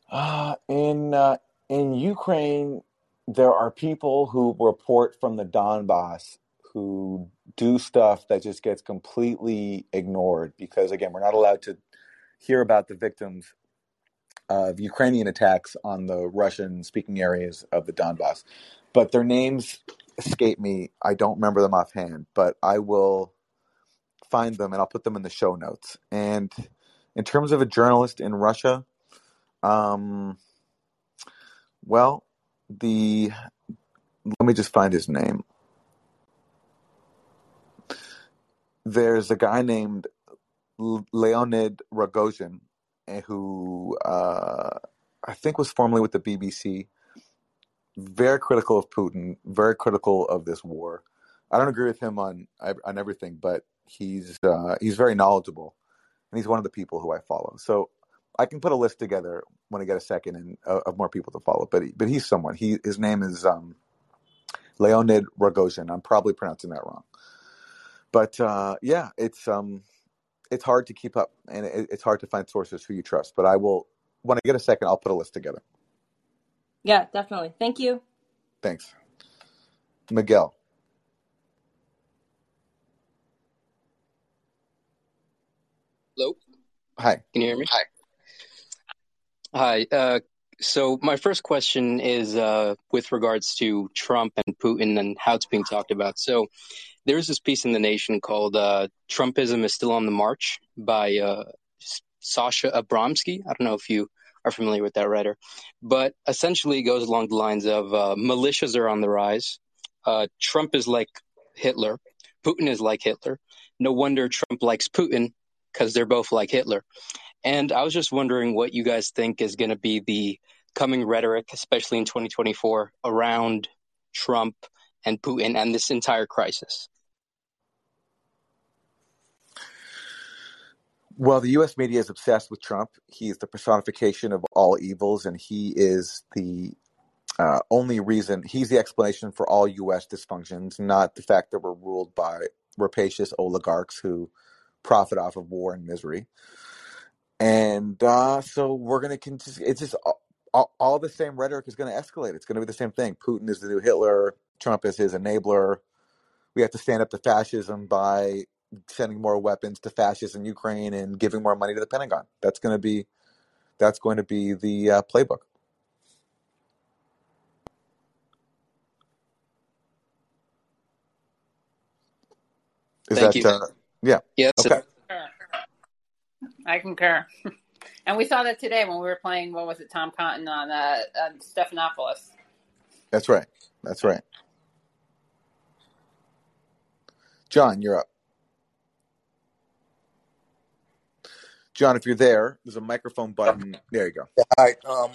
Uh, in uh, in Ukraine, there are people who report from the Donbass who do stuff that just gets completely ignored because, again, we're not allowed to hear about the victims of Ukrainian attacks on the Russian-speaking areas of the Donbass. But their names escape me. I don't remember them offhand, but I will find them and I'll put them in the show notes. And in terms of a journalist in Russia, um, well, the, let me just find his name. There's a guy named Leonid Rogozhin who uh, I think was formerly with the B B C. Very critical of Putin, very critical of this war. I don't agree with him on on everything, but he's uh, he's very knowledgeable, and he's one of the people who I follow. So I can put a list together when I get a second and uh, of more people to follow. But he, but he's someone. He his name is um, Leonid Rogozhin. I'm probably pronouncing that wrong, but uh, yeah, it's um it's hard to keep up, and it, it's hard to find sources who you trust. But I will when I get a second. I'll put a list together. Yeah, definitely. Thank you. Thanks. Miguel. Hello. Hi. Can you hear me? Hi. Hi. Uh, so my first question is uh, with regards to Trump and Putin and how it's being talked about. So there's this piece in The Nation called uh, Trumpism is Still on the March by uh, Sasha Abramsky. I don't know if you are familiar with that writer, but essentially it goes along the lines of uh, militias are on the rise. Uh, Trump is like Hitler. Putin is like Hitler. No wonder Trump likes Putin because they're both like Hitler. And I was just wondering what you guys think is going to be the coming rhetoric, especially in twenty twenty-four, around Trump and Putin and this entire crisis. Well, the U S media is obsessed with Trump. He is the personification of all evils, and he is the uh, only reason. He's the explanation for all U S dysfunctions, not the fact that we're ruled by rapacious oligarchs who profit off of war and misery. And uh, so we're going to continue. It's just all, all, all the same rhetoric is going to escalate. It's going to be the same thing. Putin is the new Hitler. Trump is his enabler. We have to stand up to fascism by sending more weapons to fascists in Ukraine and giving more money to the Pentagon. That's going to be, that's going to be the uh, playbook. Is Thank that, you. Uh, yeah. Yes. Okay. I concur. And we saw that today when we were playing, what was it, Tom Cotton on uh, uh, Stephanopoulos. That's right. That's right. John, you're up. John, if you're there, there's a microphone button. There you go. All right. Um,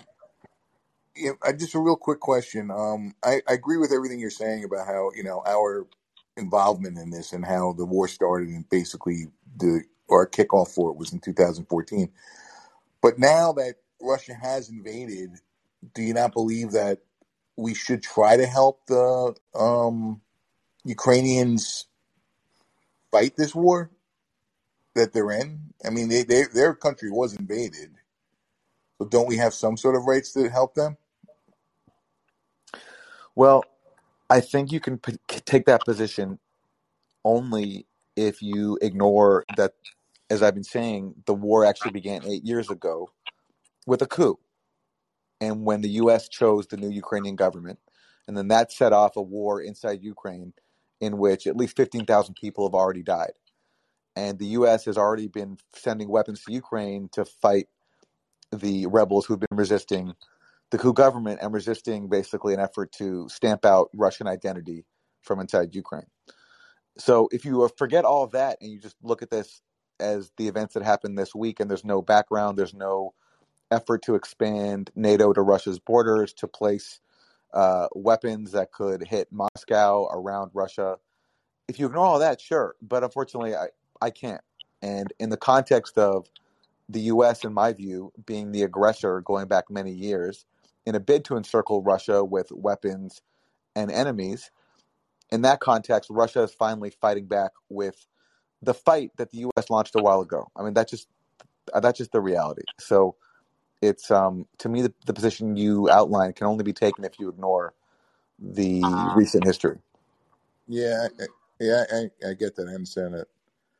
yeah, I, just a real quick question. Um, I, I agree with everything you're saying about how, you know, our involvement in this and how the war started and basically the our kickoff for it was in two thousand fourteen. But now that Russia has invaded, do you not believe that we should try to help the um, Ukrainians fight this war that they're in? I mean, they, they, their country was invaded. So don't we have some sort of rights to help them? Well, I think you can p- take that position only if you ignore that, as I've been saying, the war actually began eight years ago with a coup. And when the U S chose the new Ukrainian government, and then that set off a war inside Ukraine in which at least fifteen thousand people have already died. And the U S has already been sending weapons to Ukraine to fight the rebels who've been resisting the coup government and resisting basically an effort to stamp out Russian identity from inside Ukraine. So if you forget all of that and you just look at this as the events that happened this week, and there's no background, there's no effort to expand NATO to Russia's borders, to place uh, weapons that could hit Moscow around Russia. If you ignore all that, sure. But unfortunately, I, I can't. And in the context of the U S, in my view, being the aggressor going back many years in a bid to encircle Russia with weapons and enemies, in that context, Russia is finally fighting back with the fight that the U S launched a while ago. I mean, that's just that's just the reality. So it's um, to me, the, the position you outlined can only be taken if you ignore the uh, recent history. Yeah, I, yeah, I, I get that. I understand that.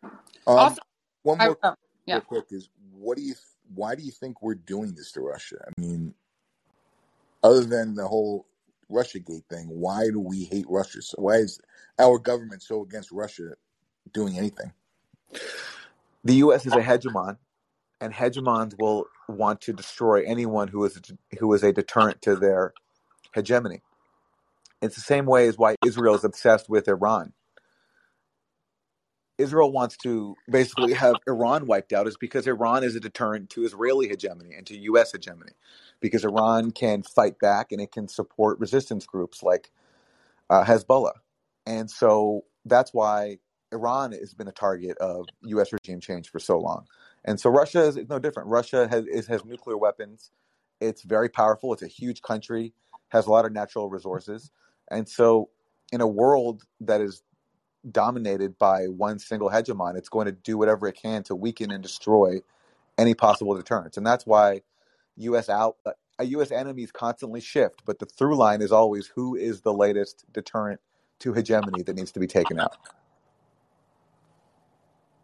Um, also, one more, I, uh, yeah. real quick is what do you? Why do you think we're doing this to Russia? I mean, other than the whole Russiagate thing, why do we hate Russia? So why is our government so against Russia doing anything? The U S is a hegemon, and hegemons will want to destroy anyone who is who is a deterrent to their hegemony. It's the same way as why Israel is obsessed with Iran. Israel wants to basically have Iran wiped out is because Iran is a deterrent to Israeli hegemony and to U S hegemony, because Iran can fight back and it can support resistance groups like uh, Hezbollah. And so that's why Iran has been a target of U S regime change for so long. And so Russia is no different. Russia has, is, has nuclear weapons. It's very powerful. It's a huge country, has a lot of natural resources. And so in a world that is dominated by one single hegemon, it's going to do whatever it can to weaken and destroy any possible deterrence. And that's why U S out, uh, U S enemies constantly shift, but the through line is always who is the latest deterrent to hegemony that needs to be taken out.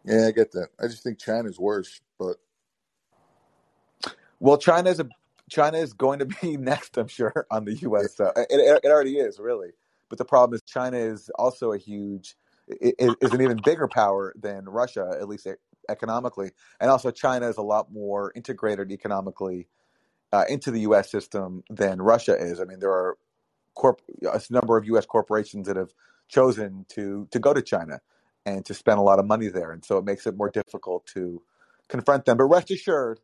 Yeah, I get that. I just think China's worse, but well, China's a China is going to be next, I'm sure, on the U S. Uh, it, it already is, really. But the problem is China is also a huge. Is, is an even bigger power than Russia, at least economically. And also China is a lot more integrated economically uh, into the U S system than Russia is. I mean, there are corp- a number of U S corporations that have chosen to, to go to China and to spend a lot of money there. And so it makes it more difficult to confront them. But rest assured,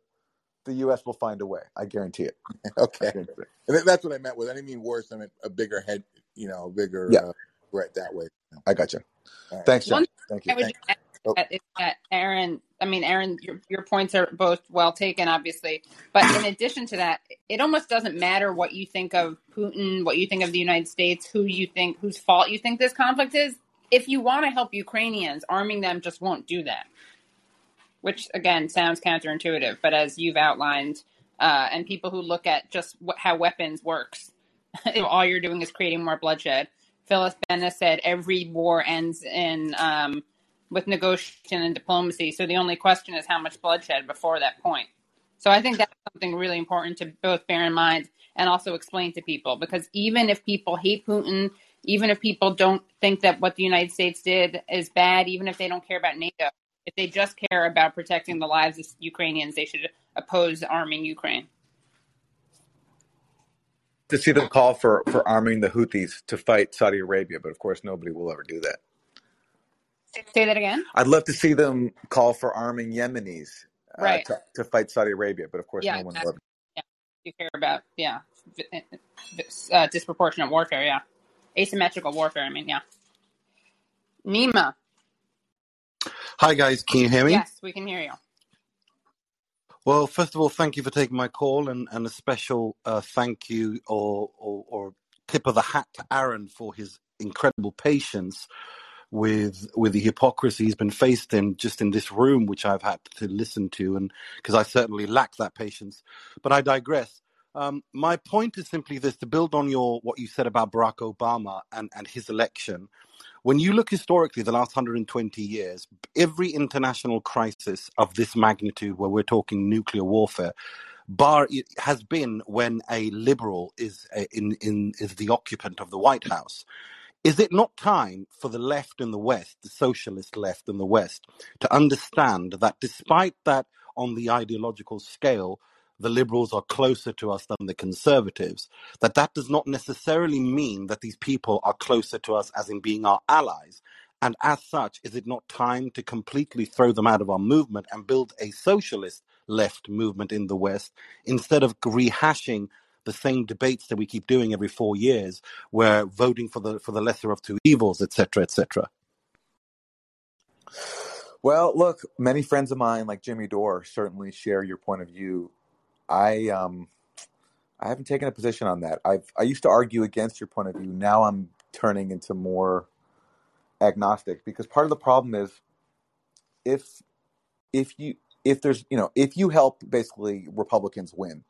the U S will find a way. I guarantee it. Okay. Guarantee it. That's what I meant with. I didn't mean worse. I meant a bigger head, you know, a bigger yeah. uh, right that way. I got you. Right. Thanks, John. Thank you. Thank you. Oh. Is that Aaron, I mean, Aaron, your, your points are both well taken, obviously. But in addition to that, it almost doesn't matter what you think of Putin, what you think of the United States, who you think, whose fault you think this conflict is. If you want to help Ukrainians, arming them just won't do that. Which, again, sounds counterintuitive, but as you've outlined, uh, and people who look at just wh- how weapons works, all you're doing is creating more bloodshed. Phyllis Bennis said every war ends in um, with negotiation and diplomacy, so the only question is how much bloodshed before that point. So I think that's something really important to both bear in mind and also explain to people, because even if people hate Putin even if people don't think that what the United States did is bad, even if they don't care about NATO, if they just care about protecting the lives of Ukrainians, they should oppose arming Ukraine. To see the call for, for arming the Houthis to fight Saudi Arabia, but of course nobody will ever do that. Say that again? I'd love to see them call for arming Yemenis uh, right. to, to fight Saudi Arabia, but of course yeah, no one will ever. Yeah, you care about, yeah, uh, disproportionate warfare, yeah. Asymmetrical warfare, I mean, yeah. Nima. Hi, guys. Can you hear me? Yes, we can hear you. Well, first of all, thank you for taking my call, and, and a special uh, thank you or, or, or tip of the hat to Aaron for his incredible patience with with the hypocrisy he's been faced in just in this room, which I've had to listen to, and because I certainly lack that patience. But I digress. Um, my point is simply this, to build on your what you said about Barack Obama and, and his election. When you look historically, the last one hundred twenty years, every international crisis of this magnitude, where we're talking nuclear warfare, bar it has been when a liberal is a, in, in is the occupant of the White House. Is it not time for the left in the West, the socialist left in the West, to understand that despite that on the ideological scale, the liberals are closer to us than the conservatives, that that does not necessarily mean that these people are closer to us as in being our allies. And as such, is it not time to completely throw them out of our movement and build a socialist left movement in the West instead of rehashing the same debates that we keep doing every four years, where voting for the for the lesser of two evils, et cetera, et cetera? Well, look, many friends of mine like Jimmy Dore certainly share your point of view. I um, I haven't taken a position on that. I've I used to argue against your point of view. Now I'm turning into more agnostic, because part of the problem is if if you if there's you know if you help basically Republicans win,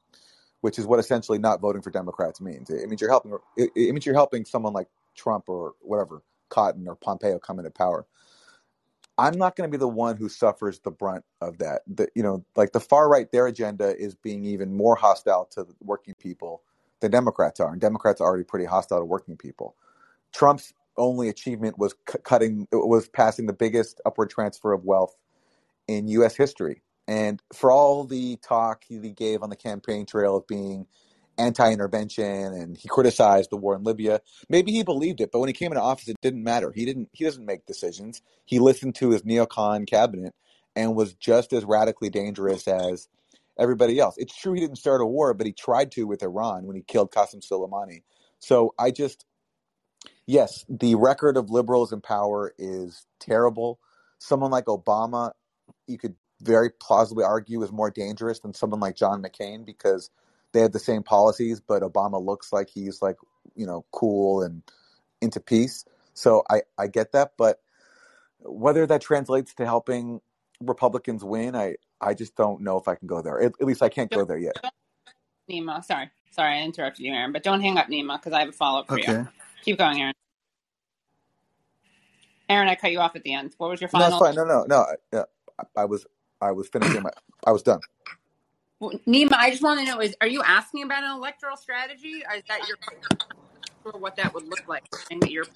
which is what essentially not voting for Democrats means. It means you're helping. It, it means you're helping someone like Trump or whatever, Cotton or Pompeo come into power. I'm not going to be the one who suffers the brunt of that. The, you know, like the far right, their agenda is being even more hostile to the working people than Democrats are. And Democrats are already pretty hostile to working people. Trump's only achievement was c- cutting, was passing the biggest upward transfer of wealth in U S history. And for all the talk he gave on the campaign trail of being anti-intervention, and he criticized the war in Libya. Maybe he believed it, but when he came into office, it didn't matter. He didn't. He doesn't make decisions. He listened to his neocon cabinet and was just as radically dangerous as everybody else. It's true he didn't start a war, but he tried to with Iran when he killed Qasem Soleimani. So I just, yes, the record of liberals in power is terrible. Someone like Obama, you could very plausibly argue, is more dangerous than someone like John McCain, because they have the same policies, but Obama looks like he's like, you know, cool and into peace. So I, I get that. But whether that translates to helping Republicans win, I, I just don't know if I can go there. At, at least I can't go there yet. Nima, sorry. Sorry, I interrupted you, Aaron. But don't hang up, Nima, because I have a follow-up for okay. you. Keep going, Aaron. Aaron, I cut you off at the end. What was your final? No, that's fine. No, no, no. I, I was I was finishing my – I was done. Nima, I just want to know, is are you asking about an electoral strategy? Is that your – or what that would look like? And your...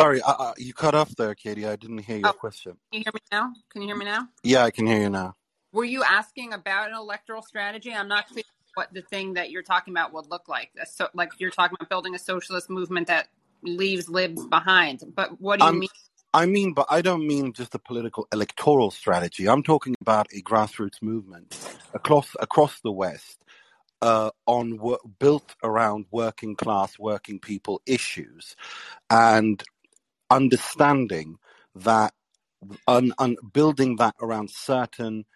Sorry, uh, you cut off there, Katie. I didn't hear your oh, question. Can you hear me now? Can you hear me now? Yeah, I can hear you now. Were you asking about an electoral strategy? I'm not clear what the thing that you're talking about would look like. So, like you're talking about building a socialist movement that leaves libs behind. But what do you um, mean? I mean, but I don't mean just a political electoral strategy. I'm talking about a grassroots movement across across the West uh, on wor- built around working class, working people issues, and understanding that un, un, building that around certain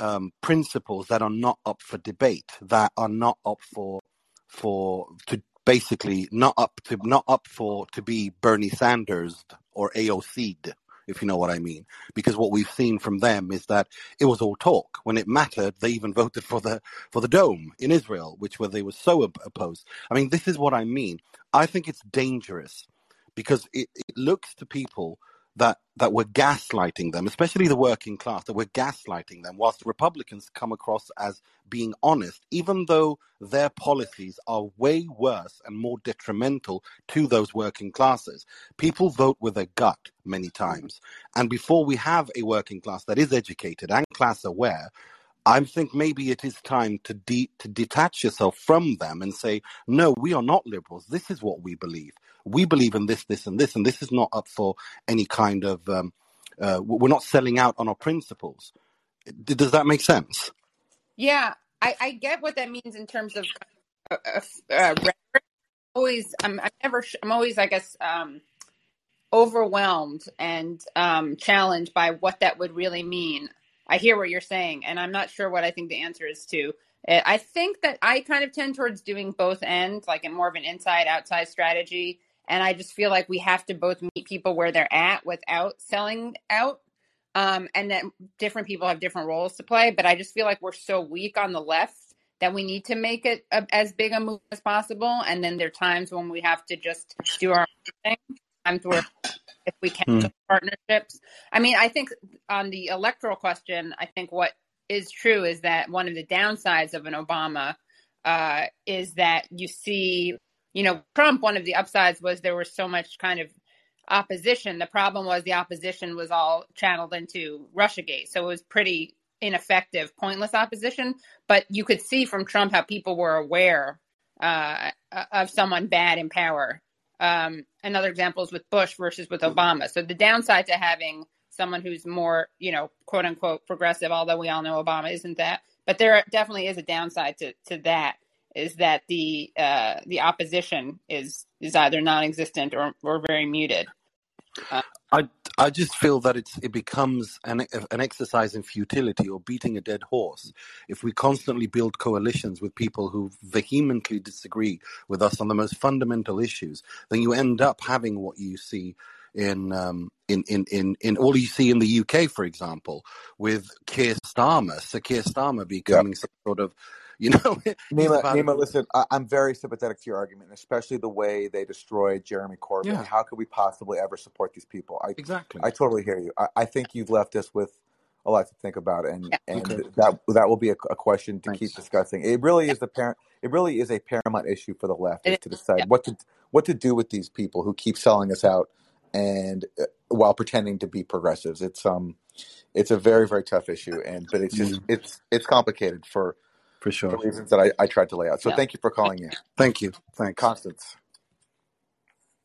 um, principles that are not up for debate, that are not up for for to. Basically, not up to not up for to be Bernie Sanders or A O C'd, if you know what I mean. Because what we've seen from them is that it was all talk. When it mattered, they even voted for the for the dome in Israel, which where they were so opposed. I mean, this is what I mean. I think it's dangerous because it, it looks to people that that we're gaslighting them, especially the working class, that we're gaslighting them, whilst Republicans come across as being honest, even though their policies are way worse and more detrimental to those working classes. People vote with their gut many times. And before we have a working class that is educated and class aware, I think maybe it is time to de- to detach yourself from them and say, no, we are not liberals. This is what we believe. We believe in this, this, and this, and this is not up for any kind of, um, uh, we're not selling out on our principles. D- does that make sense? Yeah, I, I get what that means in terms of uh, uh, rhetoric. Always, I'm, I'm never, I'm always, I guess, um, overwhelmed and um, challenged by what that would really mean. I hear what you're saying, and I'm not sure what I think the answer is to. I think that I kind of tend towards doing both ends, like a more of an inside-outside strategy, and I just feel like we have to both meet people where they're at without selling out, um, and that different people have different roles to play, but I just feel like we're so weak on the left that we need to make it a, as big a move as possible, and then there are times when we have to just do our own thing. Times where if we can hmm. partnerships. I mean, I think on the electoral question, I think what is true is that one of the downsides of an Obama uh, is that you see, you know, Trump, one of the upsides was there was so much kind of opposition. The problem was the opposition was all channeled into Russiagate. So it was pretty ineffective, pointless opposition. But you could see from Trump how people were aware uh, of someone bad in power. Um, another example is with Bush versus with Obama. So the downside to having someone who's more, you know, quote unquote progressive, although we all know Obama isn't that, but there definitely is a downside to, to that is that the, uh, the opposition is, is either non-existent or, or very muted. Uh, I, I just feel that it's, it becomes an, an exercise in futility or beating a dead horse. If we constantly build coalitions with people who vehemently disagree with us on the most fundamental issues, then you end up having what you see in um, in, in, in, in all you see in the U K, for example, with Keir Starmer, Sir Keir Starmer becoming yeah. some sort of, you know. Nima, Nima, listen, I, I'm very sympathetic to your argument, especially the way they destroyed Jeremy Corbyn. Yeah. How could we possibly ever support these people? I, exactly. I totally hear you. I, I think you've left us with a lot to think about, and, yeah. and okay. that that will be a, a question to Thanks. keep discussing. It really is the parent. It really is a paramount issue for the left is to decide yeah. what to what to do with these people who keep selling us out, and uh, while pretending to be progressives. It's um, it's a very very tough issue, and but it's just mm. it's it's complicated for. For sure. For reasons that I, I tried to lay out. So yeah. thank you for calling in. Thank you. Thanks. Constance.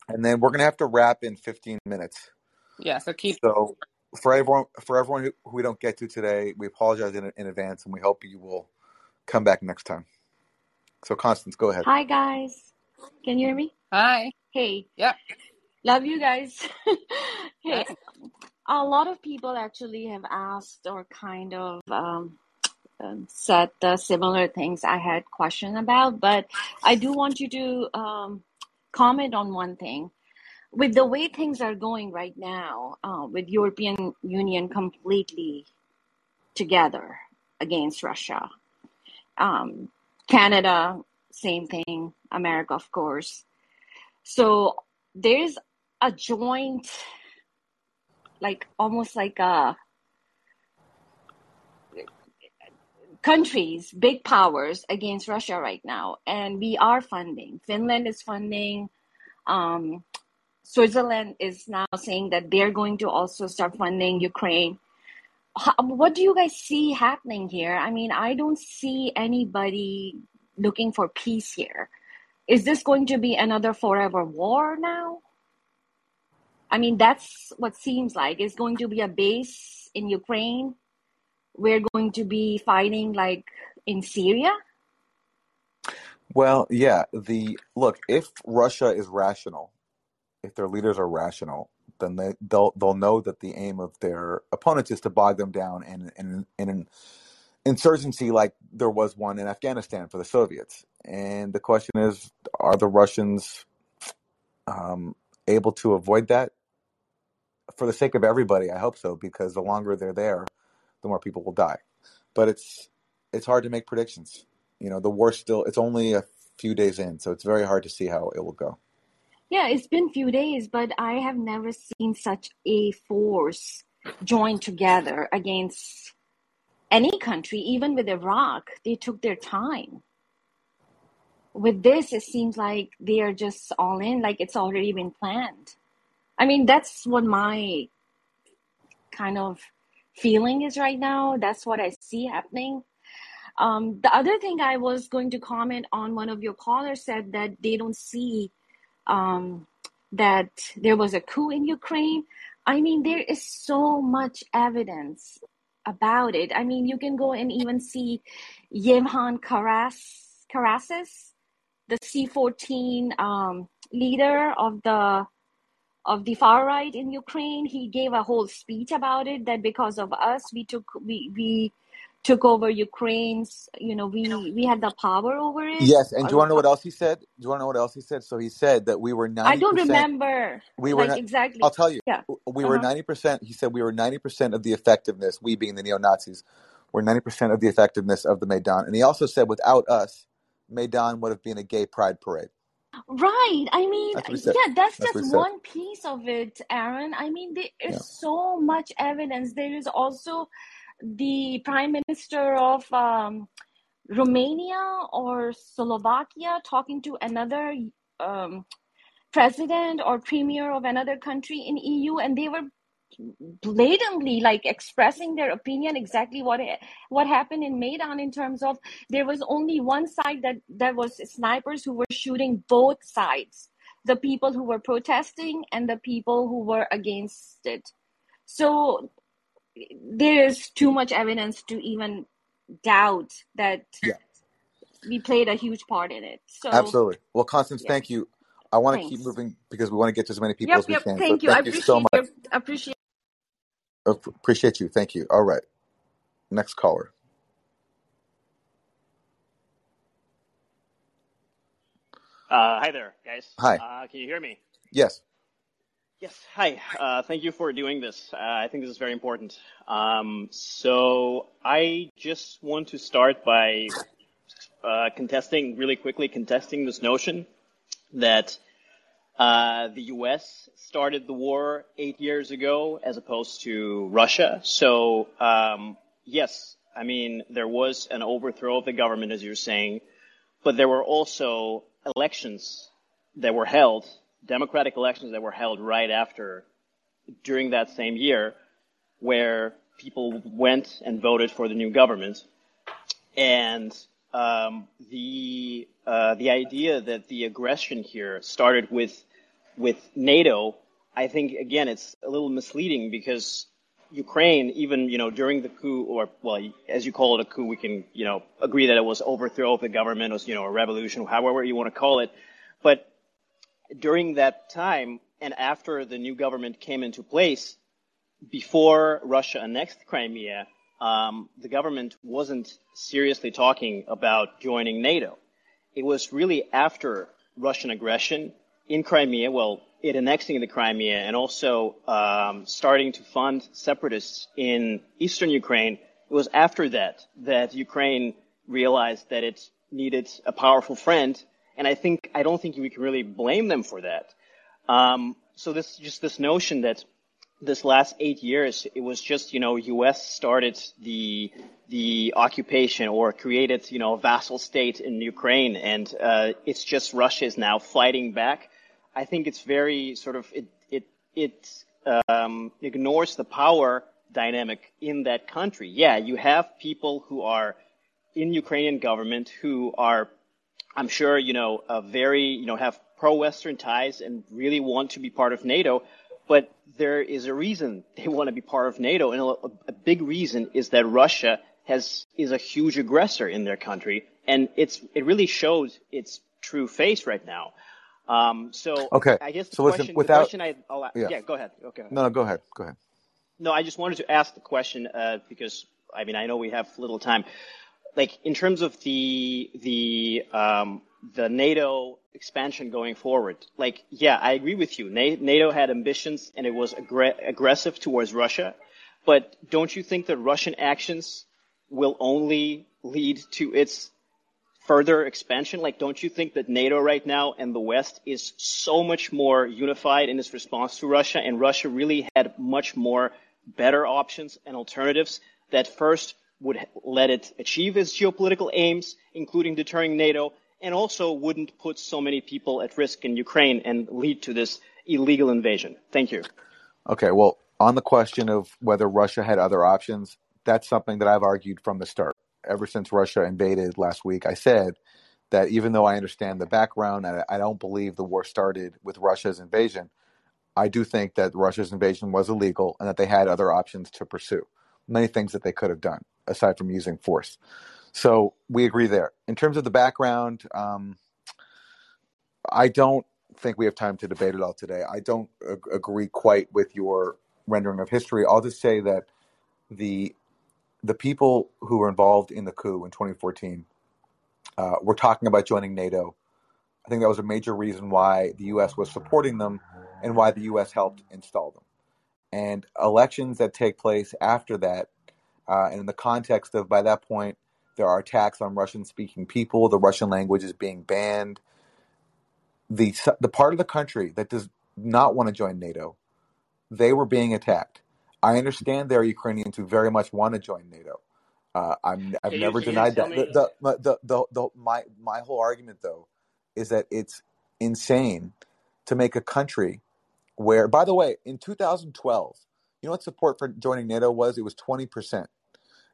And then we're going to have to wrap in fifteen minutes. Yeah, so keep. So for everyone for everyone who, who we don't get to today, we apologize in, in advance, and we hope you will come back next time. So Constance, go ahead. Hi, guys. Can you hear me? Hi. Hey. Yeah. Love you guys. Hey. Hi. A lot of people actually have asked or kind of... Um, said the similar things I had question about, but I do want you to um, comment on one thing. With the way things are going right now, uh, with European Union completely together against Russia, um, Canada, same thing, America, of course. So there's a joint, like almost like a countries, big powers against Russia right now. And we are funding. Finland is funding. Um, Switzerland is now saying that they're going to also start funding Ukraine. How, what do you guys see happening here? I mean, I don't see anybody looking for peace here. Is this going to be another forever war now? I mean, that's what seems like. It's going to be a base in Ukraine. We're going to be fighting like in Syria? Well, yeah. The look, if Russia is rational, if their leaders are rational, then they, they'll they'll know that the aim of their opponents is to bog them down in, in, in an insurgency like there was one in Afghanistan for the Soviets. And the question is, are the Russians um, able to avoid that? For the sake of everybody, I hope so, because the longer they're there, the more people will die. But it's it's hard to make predictions. You know, the war still, it's only a few days in, so it's very hard to see how it will go. Yeah, it's been a few days, but I have never seen such a force join together against any country. Even with Iraq, they took their time. With this, it seems like they are just all in, like it's already been planned. I mean, that's what my kind of feeling is right now. That's what I see happening. Um, the other thing I was going to comment on, one of your callers said that they don't see um, that there was a coup in Ukraine. I mean, there is so much evidence about it. I mean, you can go and even see Yevhen Karas. Karasis, the C fourteen um, leader of the of the far right in Ukraine, he gave a whole speech about it. That because of us, we took we we took over Ukraine's. You know, we we had the power over it. Yes, and do you want to know what else he said? Do you want to know what else he said? So he said that we were ninety percent. I don't remember. We were like, ni- exactly. I'll tell you. Yeah. We were ninety uh-huh. percent. He said we were ninety percent of the effectiveness. We being the neo Nazis, were ninety percent of the effectiveness of the Maidan. And he also said, without us, Maidan would have been a gay pride parade. Right. I mean, that's yeah, that's, that's just one piece of it, Aaron. I mean, there is yeah. so much evidence. There is also the prime minister of um, Romania or Slovakia talking to another um, president or premier of another country in E U, and they were blatantly like expressing their opinion exactly what it, what happened in Maidan, in terms of there was only one side that that was snipers who were shooting both sides, the people who were protesting and the people who were against it. So there is too much evidence to even doubt that yeah. we played a huge part in it. So absolutely. Well, Constance, yeah. thank you. I want Thanks. to keep moving because we want to get to as many people yep, as we yep. can. Thank you. Thank I you so much. Appreciate. Appreciate you. Thank you. All right. Next caller. Uh, hi there, guys. Hi. Uh, can you hear me? Yes. Yes. Hi. Uh, thank you for doing this. Uh, I think this is very important. Um, so I just want to start by uh, contesting really quickly, contesting this notion that uh, the U S started the war eight years ago as opposed to Russia. So, um, yes, I mean, there was an overthrow of the government, as you're saying, but there were also elections that were held, democratic elections that were held right after, during that same year, where people went and voted for the new government. And Um, the, uh, the idea that the aggression here started with, with NATO, I think, again, it's a little misleading because Ukraine, even, you know, during the coup, or, well, as you call it, a coup, we can, you know, agree that it was overthrow of the government, or, you know, a revolution, however you want to call it. But during that time, and after the new government came into place, before Russia annexed Crimea, Um, the government wasn't seriously talking about joining NATO. It was really after Russian aggression in Crimea, well, it annexing the Crimea and also um, starting to fund separatists in eastern Ukraine. It was after that that Ukraine realized that it needed a powerful friend, and I think I don't think we can really blame them for that. Um, so this just this notion that this last eight years, it was just, you know, U S started the the occupation or created, you know, a vassal state in Ukraine, and uh, it's just Russia is now fighting back. I think it's very sort of it it it um, ignores the power dynamic in that country. Yeah, you have people who are in Ukrainian government who are, I'm sure, you know, uh, very, you know, have pro-Western ties and really want to be part of NATO. But there is a reason they want to be part of NATO, and a, a big reason is that Russia has is a huge aggressor in their country, and it's it really shows its true face right now. Um, so okay. I guess the so question, without, the question I I'll, yeah. yeah, go ahead. Okay. No, no, go ahead. Go ahead. No, I just wanted to ask the question uh, because I mean I know we have little time. Like in terms of the the um, the NATO expansion going forward, like, yeah, I agree with you. NATO had ambitions and it was aggr- aggressive towards Russia. But don't you think that Russian actions will only lead to its further expansion? Like, don't you think that NATO right now and the West is so much more unified in its response to Russia, and Russia really had much more better options and alternatives that first would let it achieve its geopolitical aims, including deterring NATO, and also wouldn't put so many people at risk in Ukraine and lead to this illegal invasion? Thank you. Okay, well, on the question of whether Russia had other options, that's something that I've argued from the start. Ever since Russia invaded last week, I said that even though I understand the background and I don't believe the war started with Russia's invasion, I do think that Russia's invasion was illegal and that they had other options to pursue, many things that they could have done aside from using force. So we agree there. In terms of the background, um, I don't think we have time to debate it all today. I don't ag- agree quite with your rendering of history. I'll just say that the the people who were involved in the coup in twenty fourteen uh, were talking about joining NATO. I think that was a major reason why the U S was supporting them and why the U S helped install them. And elections that take place after that, uh, and in the context of, by that point, there are attacks on Russian-speaking people, the Russian language is being banned. The the part of the country that does not want to join NATO, they were being attacked. I understand there are Ukrainians who very much want to join NATO. Uh, I'm, I've never denied that. The, the, the, the, the, my, my whole argument, though, is that it's insane to make a country where, by the way, in two thousand twelve, you know what support for joining NATO was? It was twenty percent.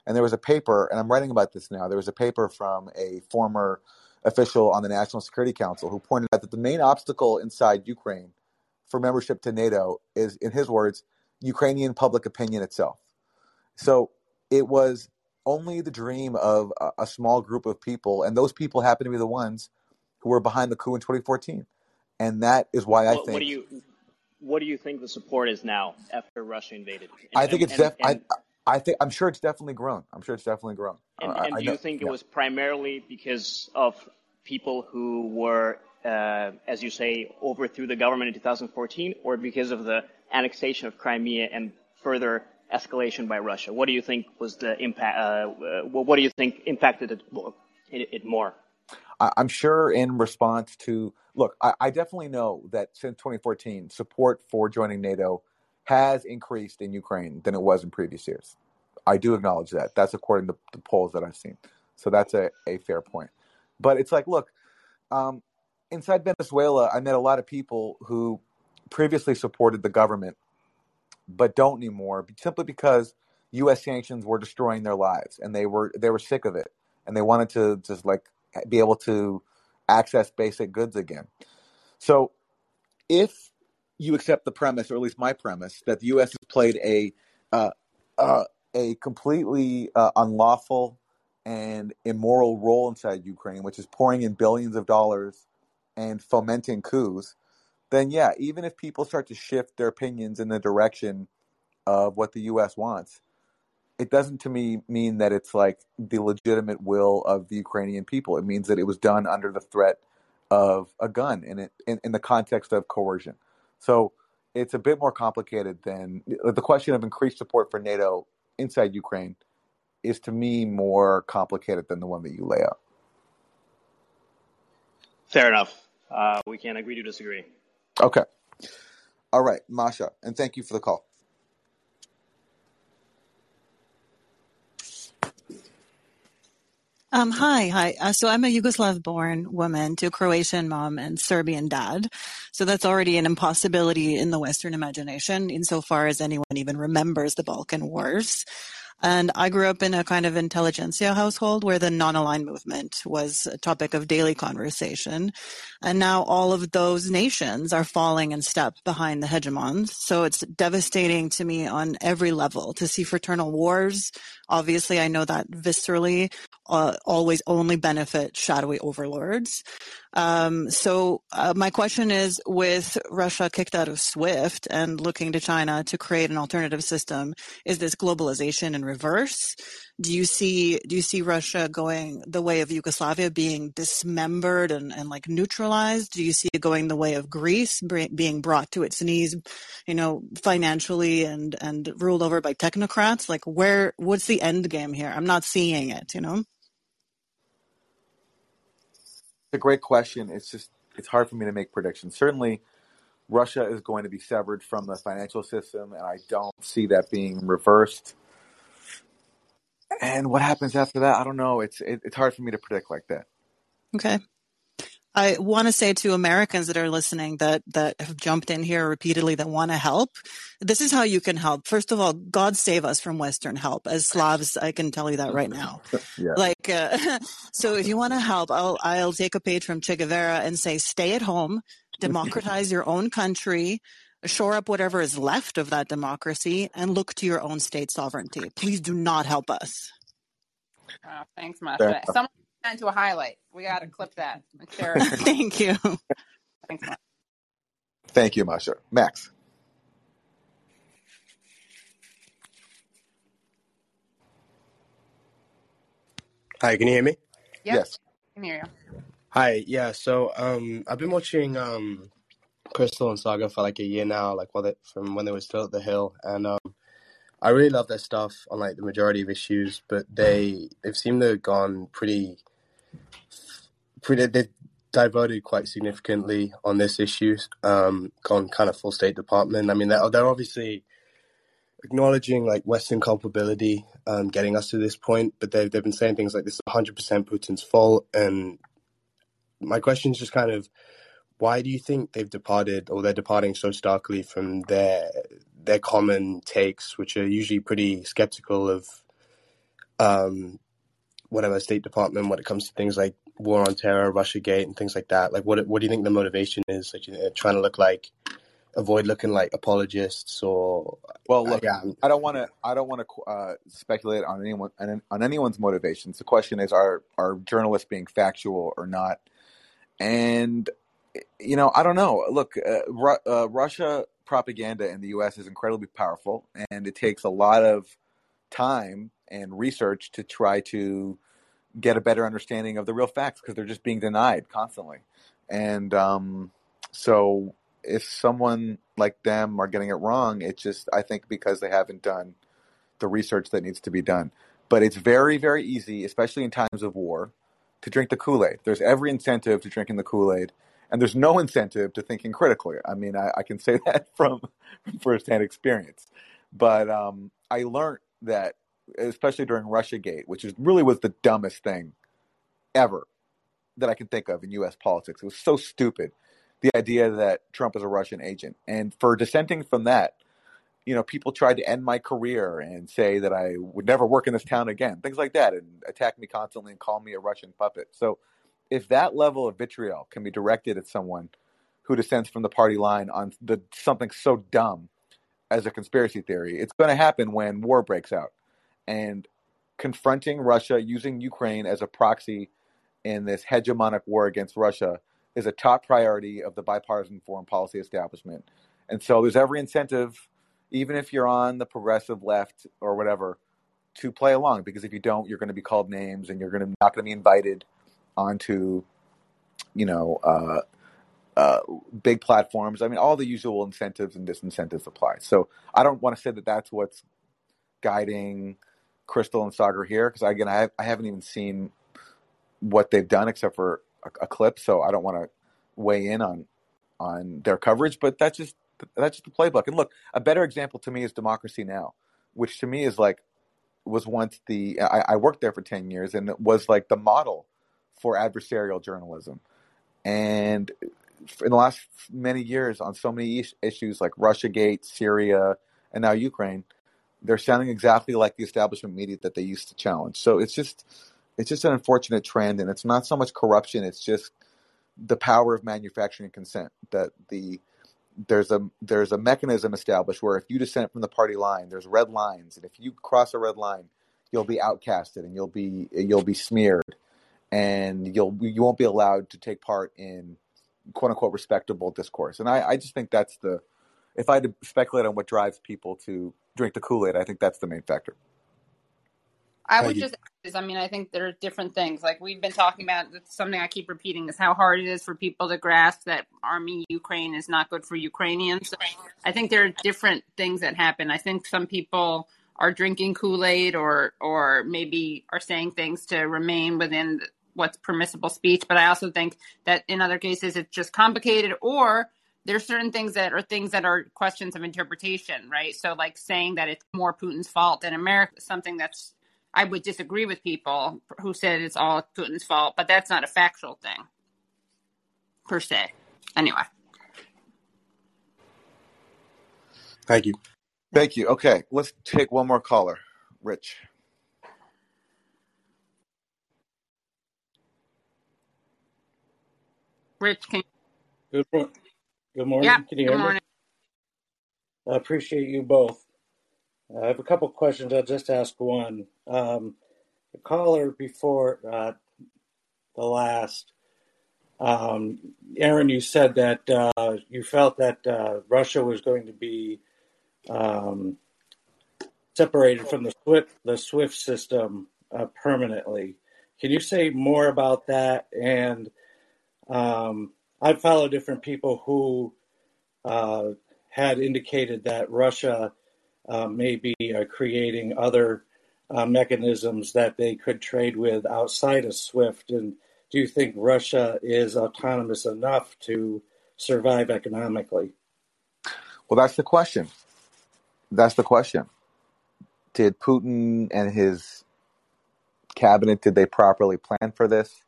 And there was a paper, and I'm writing about this now, there was a paper from a former official on the National Security Council who pointed out that the main obstacle inside Ukraine for membership to NATO is, in his words, Ukrainian public opinion itself. So it was only the dream of a, a small group of people, and those people happen to be the ones who were behind the coup in twenty fourteen. And that is why I what, think... What do, you, what do you think the support is now after Russia invaded? And, I think and, it's... Def- and, I, I think I'm sure it's definitely grown. I'm sure it's definitely grown. And, and do you I know, think it yeah. was primarily because of people who were, uh, as you say, overthrew the government in two thousand fourteen, or because of the annexation of Crimea and further escalation by Russia? What do you think was the impact? Uh, what do you think impacted it, it, it more? I'm sure in response to look, I, I definitely know that since twenty fourteen, support for joining NATO has increased in Ukraine than it was in previous years. I do acknowledge that. That's according to the polls that I've seen. So that's a, a fair point. But it's like, look, um, inside Venezuela, I met a lot of people who previously supported the government, but don't anymore, simply because U S sanctions were destroying their lives, and they were they were sick of it, and they wanted to just like be able to access basic goods again. So if you accept the premise, or at least my premise, that the U S has played a uh, uh, a completely uh, unlawful and immoral role inside Ukraine, which is pouring in billions of dollars and fomenting coups, then yeah, even if people start to shift their opinions in the direction of what the U S wants, it doesn't to me mean that it's like the legitimate will of the Ukrainian people. It means that it was done under the threat of a gun and it, in, in the context of coercion. So it's a bit more complicated than the question of increased support for NATO inside Ukraine is to me more complicated than the one that you lay out. Fair enough. Uh, we can agree to disagree. Okay. All right, Masha, and thank you for the call. Um, hi, hi. Uh, so I'm a Yugoslav-born woman to a Croatian mom and Serbian dad. So that's already an impossibility in the Western imagination, insofar as anyone even remembers the Balkan Wars. And I grew up in a kind of intelligentsia household where the non-aligned movement was a topic of daily conversation. And now all of those nations are falling in step behind the hegemons. So it's devastating to me on every level to see fraternal wars. Obviously, I know that viscerally uh, always only benefit shadowy overlords. Um, so uh, my question is, with Russia kicked out of SWIFT and looking to China to create an alternative system, is this globalization in reverse? Do you see do you see Russia going the way of Yugoslavia, being dismembered and, and like neutralized? Do you see it going the way of Greece, b- being brought to its knees, you know, financially and, and ruled over by technocrats? Like, where what's the end game here? I'm not seeing it, you know? a great question. It's just, it's hard for me to make predictions. Certainly, Russia is going to be severed from the financial system, and I don't see that being reversed. And what happens after that? I don't know. It's it, it's hard for me to predict like that. Okay. I want to say to Americans that are listening that, that have jumped in here repeatedly that want to help, this is how you can help. First of all, God save us from Western help. As Slavs, I can tell you that right now. Yeah. Like, uh, so if you want to help, I'll, I'll take a page from Che Guevara and say, stay at home, democratize your own country, shore up whatever is left of that democracy, and look to your own state sovereignty. Please do not help us. Oh, thanks, Masha. Someone sent to a highlight. We got to clip that. Thank you. Thanks, Masha. Thank you, Masha. Max. Hi, can you hear me? Yep. Yes. I can hear you. Hi. Yeah. So um, I've been watching um, Crystal and Saga for like a year now, like while they, from when they were still at the Hill, and um, I really love their stuff on like the majority of issues. But they they've seemed to have gone pretty, pretty. They've diverted quite significantly on this issue, um, gone kind of full State Department. I mean, they're, they're obviously acknowledging like Western culpability, um, getting us to this point. But they've they've been saying things like this is one hundred percent Putin's fault. And my question is just kind of, why do you think they've departed, or they're departing so starkly from their their common takes, which are usually pretty skeptical of um, whatever State Department when it comes to things like war on terror, Russiagate, and things like that? Like, what what do you think the motivation is? Like, you know, trying to look like, avoid looking like apologists, or well, look, uh, yeah. I don't want to, I don't want to uh, speculate on anyone on anyone's motivations. The question is, are are journalists being factual or not? And, you know, I don't know. Look, uh, Ru- uh, Russia propaganda in the U S is incredibly powerful, and it takes a lot of time and research to try to get a better understanding of the real facts, because they're just being denied constantly. And um, so if someone like them are getting it wrong, it's just, I think, because they haven't done the research that needs to be done. But it's very, very easy, especially in times of war, to drink the Kool-Aid. There's every incentive to drinking the Kool-Aid, and there's no incentive to thinking critically. I mean, I, I can say that from, from firsthand experience. But um, I learned that, especially during Russiagate, which is really was the dumbest thing ever that I can think of in U S politics. It was so stupid, the idea that Trump is a Russian agent. And for dissenting from that, you know, people tried to end my career and say that I would never work in this town again, things like that, and attack me constantly and call me a Russian puppet. So if that level of vitriol can be directed at someone who dissents from the party line on the, something so dumb as a conspiracy theory, it's going to happen when war breaks out. And confronting Russia, using Ukraine as a proxy in this hegemonic war against Russia, is a top priority of the bipartisan foreign policy establishment. And so there's every incentive, even if you're on the progressive left or whatever, to play along, because if you don't, you're going to be called names, and you're going to not going to be invited onto, you know, uh, uh, big platforms. I mean, all the usual incentives and disincentives apply. So I don't want to say that that's what's guiding Crystal and Sagar here, because, again, I, have, I haven't even seen what they've done except for a, a clip, so I don't want to weigh in on on their coverage. But that's just that's just the playbook. And look, a better example to me is Democracy Now!, which to me is like was once the I, I worked there for ten years, and it was like the model for adversarial journalism. And in the last many years, on so many issues like Russiagate, Syria, and now Ukraine, they're sounding exactly like the establishment media that they used to challenge. So it's just, it's just an unfortunate trend, and it's not so much corruption. It's just the power of manufacturing consent, that the, there's a, there's a mechanism established where if you dissent from the party line, there's red lines. And if you cross a red line, you'll be outcasted, and you'll be, you'll be smeared, and you'll you won't be allowed to take part in "quote unquote" respectable discourse. And I, I just think that's the, if I had to speculate on what drives people to drink the Kool-Aid, I think that's the main factor. I would just, I mean, I think there are different things. Like we've been talking about, something I keep repeating is how hard it is for people to grasp that arming Ukraine is not good for Ukrainians. I think there are different things that happen. I think some people are drinking Kool-Aid, or or maybe are saying things to remain within what's permissible speech. But I also think that in other cases, it's just complicated, or there's certain things that are things that are questions of interpretation, right? So like saying that it's more Putin's fault than America, something that's, I would disagree with people who said it's all Putin's fault, but that's not a factual thing per se. Anyway. Thank you. Thank you. Okay. Let's take one more caller. Rich. Rich, can you? Good morning. Good morning. Yeah, can you hear me? I appreciate you both. I have a couple of questions. I'll just ask one. Um, the caller before uh, the last, um, Aaron, you said that uh, you felt that uh, Russia was going to be um, separated from the SWIFT, the SWIFT system uh, permanently. Can you say more about that? And um, I follow different people who uh, had indicated that Russia uh, may be uh, creating other uh, mechanisms that they could trade with outside of SWIFT. And do you think Russia is autonomous enough to survive economically? Well, that's the question. That's the question. Did Putin and his cabinet, did they properly plan for this?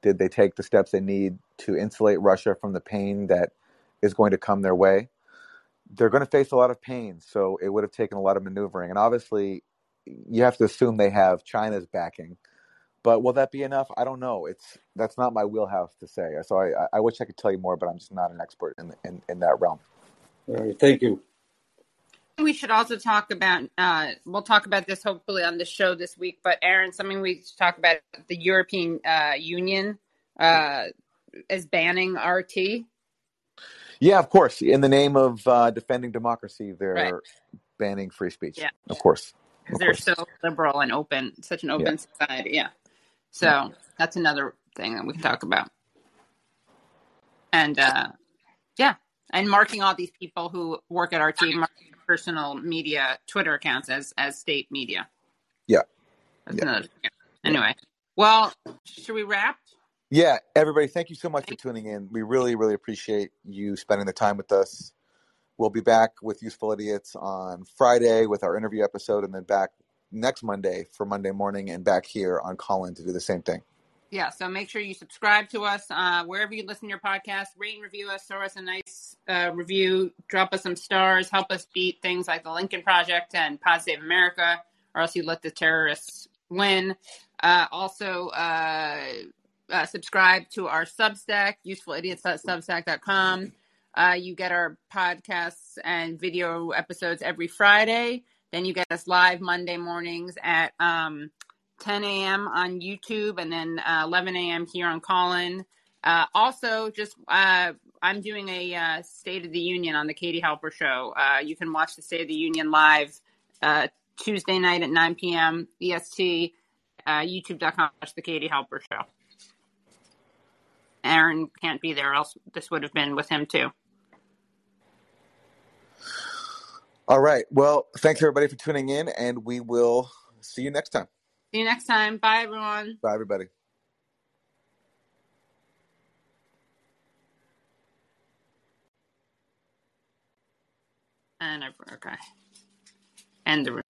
Did they take the steps they need to insulate Russia from the pain that is going to come their way? They're going to face a lot of pain, so it would have taken a lot of maneuvering. And obviously, you have to assume they have China's backing. But will that be enough? I don't know. It's that's not my wheelhouse to say. So I, I wish I could tell you more, but I'm just not an expert in in, in that realm. All right, thank you. We should also talk about, uh, we'll talk about this hopefully on the show this week, but Aaron, something we should talk about, the European uh, Union uh, is banning R T. Yeah, of course. In the name of uh, defending democracy, they're right. banning free speech. Yeah. Of course. Because they're course. so liberal and open, such an open yeah. society. Yeah. So yeah. that's another thing that we can talk about. And uh, yeah. And marking all these people who work at R T, marking their personal media, Twitter accounts as as state media. Yeah. That's yeah. another thing. Anyway. Well, should we wrap? Yeah. Everybody, thank you so much Thanks. for tuning in. We really, really appreciate you spending the time with us. We'll be back with Useful Idiots on Friday with our interview episode, and then back next Monday for Monday Morning, and back here on Callin to do the same thing. Yeah, so make sure you subscribe to us uh, wherever you listen to your podcast. Rate and review us. Throw us a nice uh, review. Drop us some stars. Help us beat things like the Lincoln Project and Pod Save America, or else you let the terrorists win. Uh, also, uh, uh, subscribe to our Substack, useful idiots dot substack dot com. Uh, you get our podcasts and video episodes every Friday. Then you get us live Monday mornings at um, ten a.m. on YouTube, and then uh, eleven a.m. here on Callin. Uh, also, just uh, I'm doing a uh, State of the Union on the Katie Halper Show. Uh, you can watch the State of the Union live uh, Tuesday night at nine p.m. E S T, uh, youtube dot com, watch the Katie Halper Show. Aaron can't be there, else this would have been with him too. All right. Well, thanks everybody for tuning in, and we will see you next time. See you next time. Bye, everyone. Bye, everybody. And, okay. End the room.